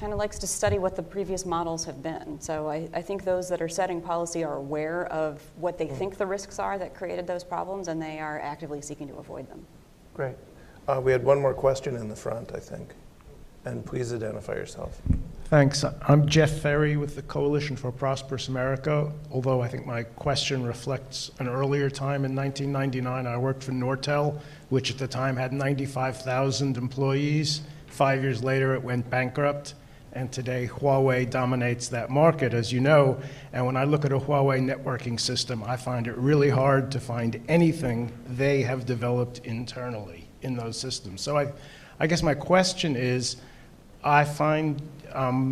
likes to study what the previous models have been. So I think those that are setting policy are aware of what they think the risks are that created those problems, and they are actively seeking to avoid them. Great. We had one more question in the front, I think. And please identify yourself. Thanks. I'm Jeff Ferry with the Coalition for Prosperous America, although I think my question reflects an earlier time. In 1999, I worked for Nortel, which at the time had 95,000 employees, 5 years later, it went bankrupt. And today, Huawei dominates that market, as you know. And when I look at a Huawei networking system, I find it really hard to find anything they have developed internally in those systems. So I guess my question is, I find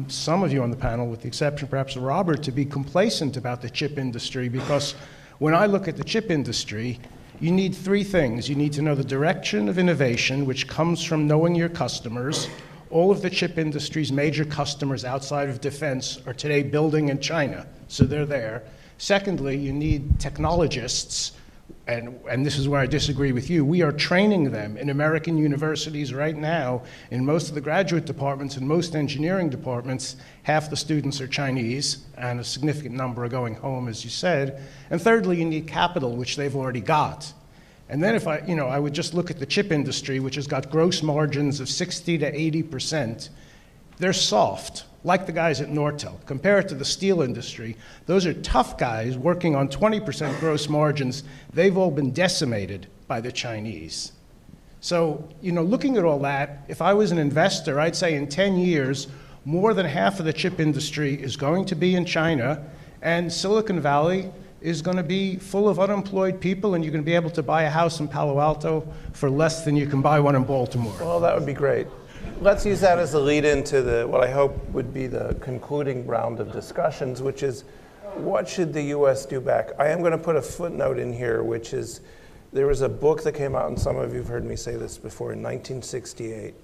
some of you on the panel, with the exception perhaps of Robert, to be complacent about the chip industry, because when I look at the chip industry, you need three things. You need to know the direction of innovation, which comes from knowing your customers. All of the chip industry's major customers outside of defense are today building in China, so they're there. Secondly, you need technologists, and this is where I disagree with you. We are training them in American universities right now, in most of the graduate departments and most engineering departments. Half the students are Chinese, and a significant number are going home, as you said. And thirdly, you need capital, which they've already got. And then if I would just look at the chip industry, which has got gross margins of 60% to 80%. They're soft, like the guys at Nortel. Compared to the steel industry, those are tough guys working on 20% gross margins. They've all been decimated by the Chinese. So, looking at all that, if I was an investor, I'd say in 10 years, more than half of the chip industry is going to be in China, and Silicon Valley is going to be full of unemployed people, and you're going to be able to buy a house in Palo Alto for less than you can buy one in Baltimore. Well, that would be great. Let's use that as a lead into what I hope would be the concluding round of discussions, which is, what should the US do back? I am going to put a footnote in here, which is, there was a book that came out, and some of you have heard me say this before, in 1968,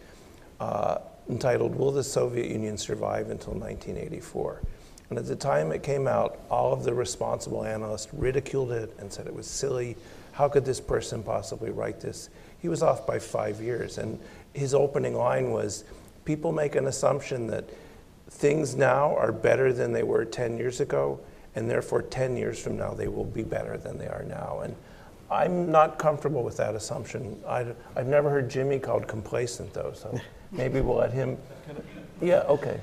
entitled, Will the Soviet Union Survive Until 1984? And at the time it came out, all of the responsible analysts ridiculed it and said it was silly. How could this person possibly write this? He was off by 5 years. And his opening line was, people make an assumption that things now are better than they were 10 years ago, and therefore 10 years from now they will be better than they are now. And I'm not comfortable with that assumption. I've never heard Jimmy called complacent, though, so maybe we'll let him. Yeah, okay.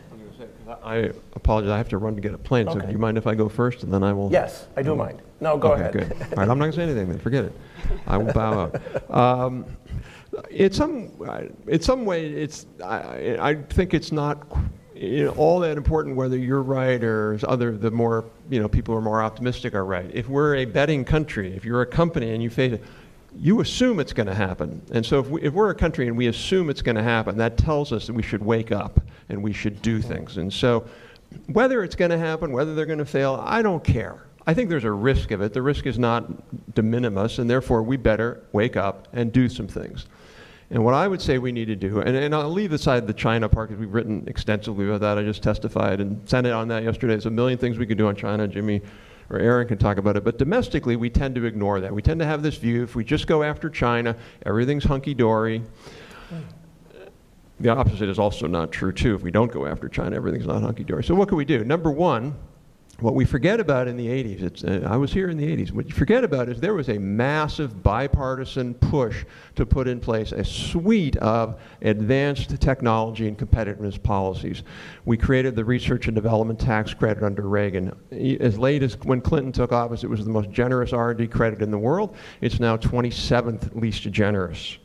I apologize. I have to run to get a plane. Okay. So do you mind if I go first, and then I will? Yes, I do mind. No, go ahead. Good. All right, I'm not going to say anything then. Forget it. I will bow out. I think it's not all that important whether you're right or the more people who are more optimistic are right. If we're a betting country, if you're a company and you face it, you assume it's going to happen. And so if we're a country and we assume it's going to happen, that tells us that we should wake up and we should do things. And so whether it's going to happen, whether they're going to fail, I don't care. I think there's a risk of it. The risk is not de minimis, and therefore we better wake up and do some things. And what I would say we need to do, and I'll leave aside the China part, because we've written extensively about that. I just testified and sent it on that yesterday. There's a million things we could do on China. Jimmy or Aaron can talk about it, but domestically we tend to ignore that. We tend to have this view, if we just go after China, everything's hunky-dory. The opposite is also not true, too. If we don't go after China, everything's not hunky-dory. So what can we do? Number one, what we forget about in the 80s, I was here in the 80s, what you forget about is there was a massive bipartisan push to put in place a suite of advanced technology and competitiveness policies. We created the research and development tax credit under Reagan. As late as when Clinton took office, it was the most generous R&D credit in the world. It's now 27th least generous.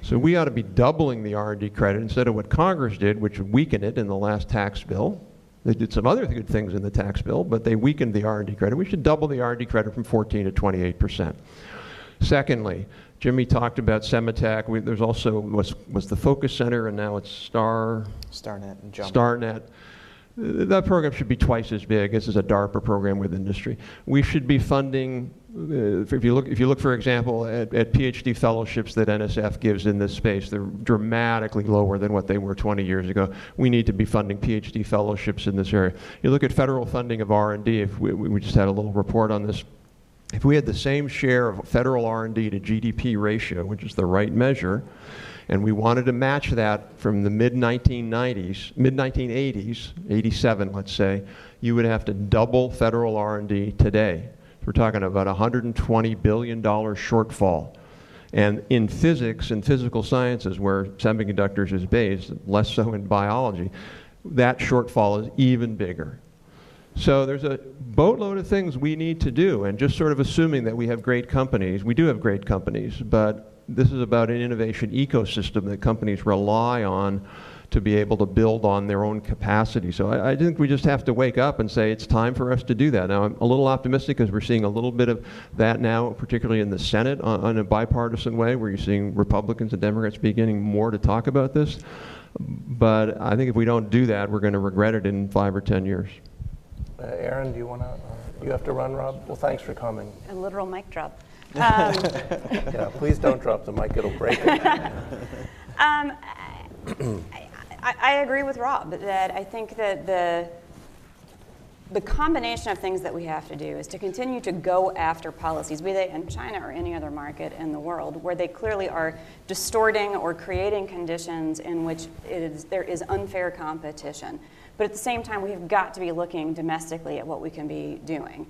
So we ought to be doubling the R&D credit instead of what Congress did, which weakened it in the last tax bill. They did some other good things in the tax bill, but they weakened the R&D credit. We should double the R&D credit from 14% to 28%. Secondly, Jimmy talked about SEMATECH. There's also was the Focus Center, and now it's StarNet and JUMP. StarNet. That program should be twice as big. This is a DARPA program with industry. We should be funding. If you look, for example, at PhD fellowships that NSF gives in this space, they're dramatically lower than what they were 20 years ago. We need to be funding PhD fellowships in this area. You look at federal funding of R&D. If we just had a little report on this, if we had the same share of federal R&D to GDP ratio, which is the right measure, and we wanted to match that from the mid-1980s, 87, let's say, you would have to double federal R&D today. We're talking about a $120 billion shortfall. And in physics and physical sciences, where semiconductors is based, less so in biology, that shortfall is even bigger. So there's a boatload of things we need to do, and just sort of assuming that we have great companies. We do have great companies, but this is about an innovation ecosystem that companies rely on to be able to build on their own capacity. So I think we just have to wake up and say it's time for us to do that. Now I'm a little optimistic because we're seeing a little bit of that now, particularly in the Senate on a bipartisan way, where you're seeing Republicans and Democrats beginning more to talk about this. But I think if we don't do that, we're going to regret it in 5 or 10 years. Aaron, do you want to, you have to run, Rob? Well, thanks for coming. A literal mic drop. Yeah, please don't drop the mic, it'll break it. I agree with Rob that I think that the combination of things that we have to do is to continue to go after policies, be they in China or any other market in the world, where they clearly are distorting or creating conditions in which it is, there is unfair competition. But at the same time, we've got to be looking domestically at what we can be doing.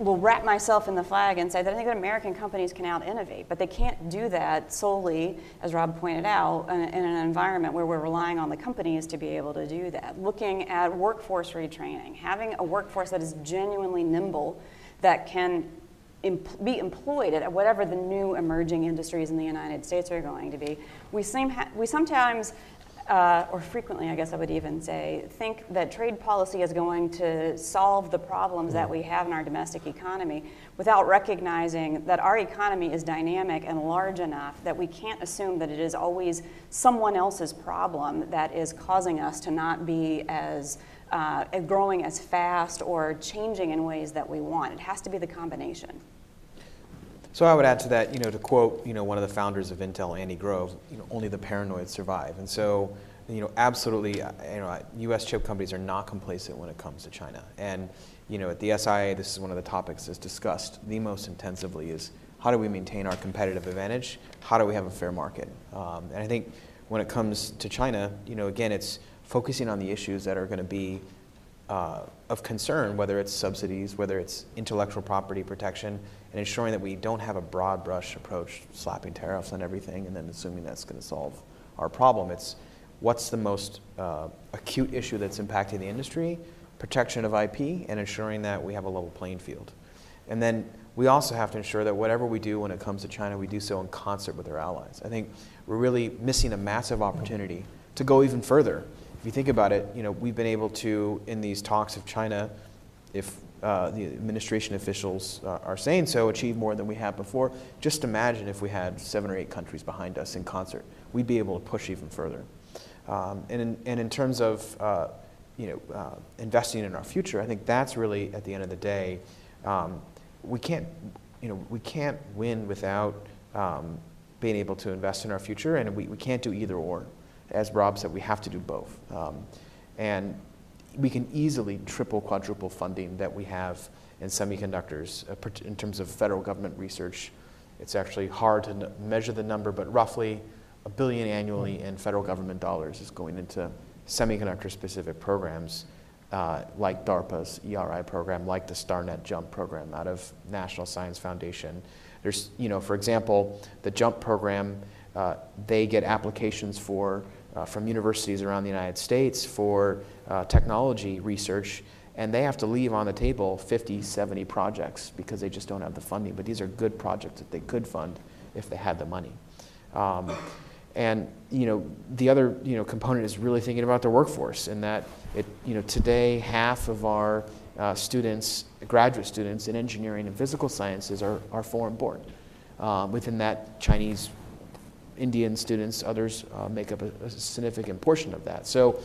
Will wrap myself in the flag and say that I think that American companies can out-innovate, but they can't do that solely, as Rob pointed out, in an environment where we're relying on the companies to be able to do that. Looking at workforce retraining, having a workforce that is genuinely nimble, that can be employed at whatever the new emerging industries in the United States are going to be. We sometimes, or frequently, I guess I would even say, think that trade policy is going to solve the problems that we have in our domestic economy without recognizing that our economy is dynamic and large enough that we can't assume that it is always someone else's problem that is causing us to not be as growing as fast or changing in ways that we want. It has to be the combination. So I would add to that, to quote, one of the founders of Intel, Andy Grove, only the paranoid survive. And so, absolutely, U.S. chip companies are not complacent when it comes to China. And, at the SIA, this is one of the topics that's discussed the most intensively is how do we maintain our competitive advantage? How do we have a fair market? And I think when it comes to China, again, it's focusing on the issues that are going to be of concern, whether it's subsidies, whether it's intellectual property protection, and ensuring that we don't have a broad brush approach, slapping tariffs on everything and then assuming that's going to solve our problem. It's what's the most acute issue that's impacting the industry, protection of IP, and ensuring that we have a level playing field. And then we also have to ensure that whatever we do when it comes to China, we do so in concert with our allies. I think we're really missing a massive opportunity to go even further. If you think about it, we've been able to, in these talks of China, if the administration officials are saying so, achieve more than we have before. Just imagine if we had 7 or 8 countries behind us in concert. We'd be able to push even further. And in terms of investing in our future, I think that's really, at the end of the day, we can't win without being able to invest in our future, and we can't do either or. As Rob said, we have to do both. And we can easily triple, quadruple funding that we have in semiconductors in terms of federal government research. It's actually hard to measure the number, but roughly $1 billion annually in federal government dollars is going into semiconductor-specific programs like DARPA's ERI program, like the StarNet JUMP program out of National Science Foundation. There's, for example, the JUMP program, they get applications from universities around the United States for technology research, and they have to leave on the table 50, 70 projects because they just don't have the funding. But these are good projects that they could fund if they had the money. And the other component is really thinking about the workforce, in that today half of our students, graduate students in engineering and physical sciences are foreign born. Within that, Chinese, Indian students, others make up a significant portion of that. So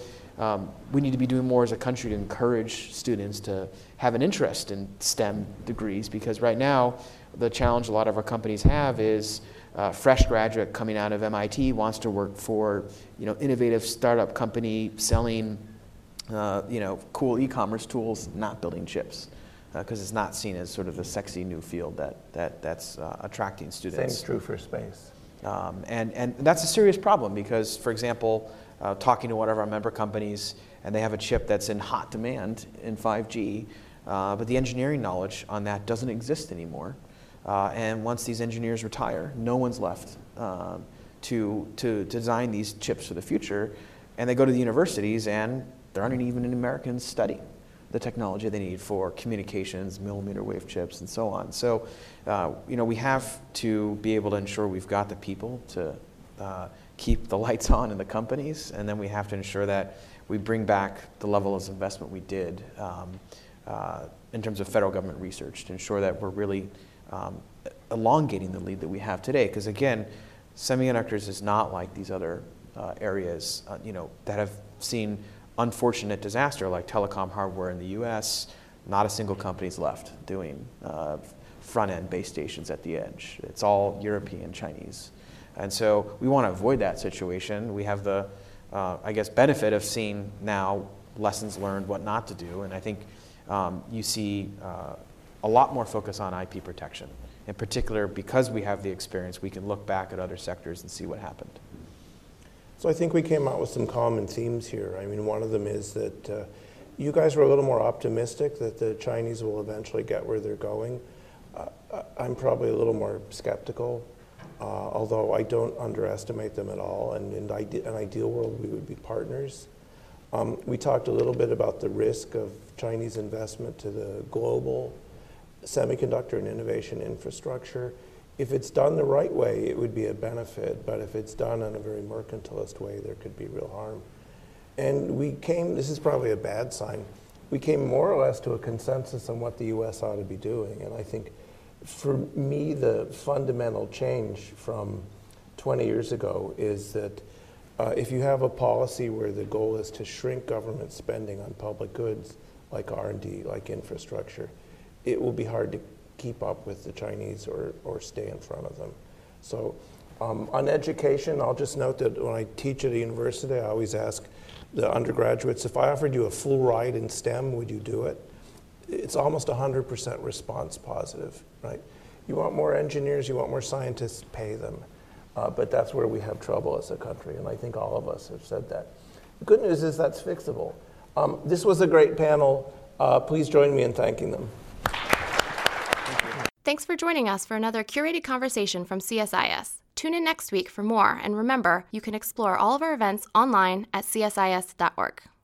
we need to be doing more as a country to encourage students to have an interest in STEM degrees, because right now the challenge a lot of our companies have is a fresh graduate coming out of MIT wants to work for innovative startup company selling cool e-commerce tools, not building chips. Because it's not seen as sort of the sexy new field that's attracting students. Same true for space. And that's a serious problem because, for example, talking to one of our member companies, and they have a chip that's in hot demand in 5G, but the engineering knowledge on that doesn't exist anymore. And once these engineers retire, no one's left to design these chips for the future. And they go to the universities and there aren't even any Americans studying the technology they need for communications, millimeter wave chips, and so on. So, you know, we have to be able to ensure we've got the people to keep the lights on in the companies, and then we have to ensure that we bring back the level of investment we did in terms of federal government research to ensure that we're really elongating the lead that we have today. Because again, semiconductors is not like these other areas, you know, that have seen unfortunate disaster like telecom hardware in the US, not a single company's left doing front-end base stations at the edge. It's all European, Chinese. And so we want to avoid that situation. We have the, I guess, benefit of seeing now lessons learned, what not to do. And I think you see a lot more focus on IP protection. In particular, because we have the experience, we can look back at other sectors and see what happened. So I think we came out with some common themes here. I mean, one of them is that you guys were a little more optimistic that the Chinese will eventually get where they're going. I'm probably a little more skeptical, although I don't underestimate them at all. And in an ideal world, we would be partners. We talked a little bit about the risk of Chinese investment to the global semiconductor and innovation infrastructure. If it's done the right way, it would be a benefit, but if it's done in a very mercantilist way, there could be real harm. And we came, this is probably a bad sign, we came more or less to a consensus on what the US ought to be doing. And I think for me, the fundamental change from 20 years ago is that if you have a policy where the goal is to shrink government spending on public goods, like R&D, like infrastructure, it will be hard to keep up with the Chinese or stay in front of them. So on education, I'll just note that when I teach at a university, I always ask the undergraduates, if I offered you a full ride in STEM, would you do it? It's almost 100% response positive, right? You want more engineers, you want more scientists, pay them. But that's where we have trouble as a country, and I think all of us have said that. The good news is that's fixable. This was a great panel. Please join me in thanking them. Thanks for joining us for another curated conversation from CSIS. Tune in next week for more, and remember, you can explore all of our events online at csis.org.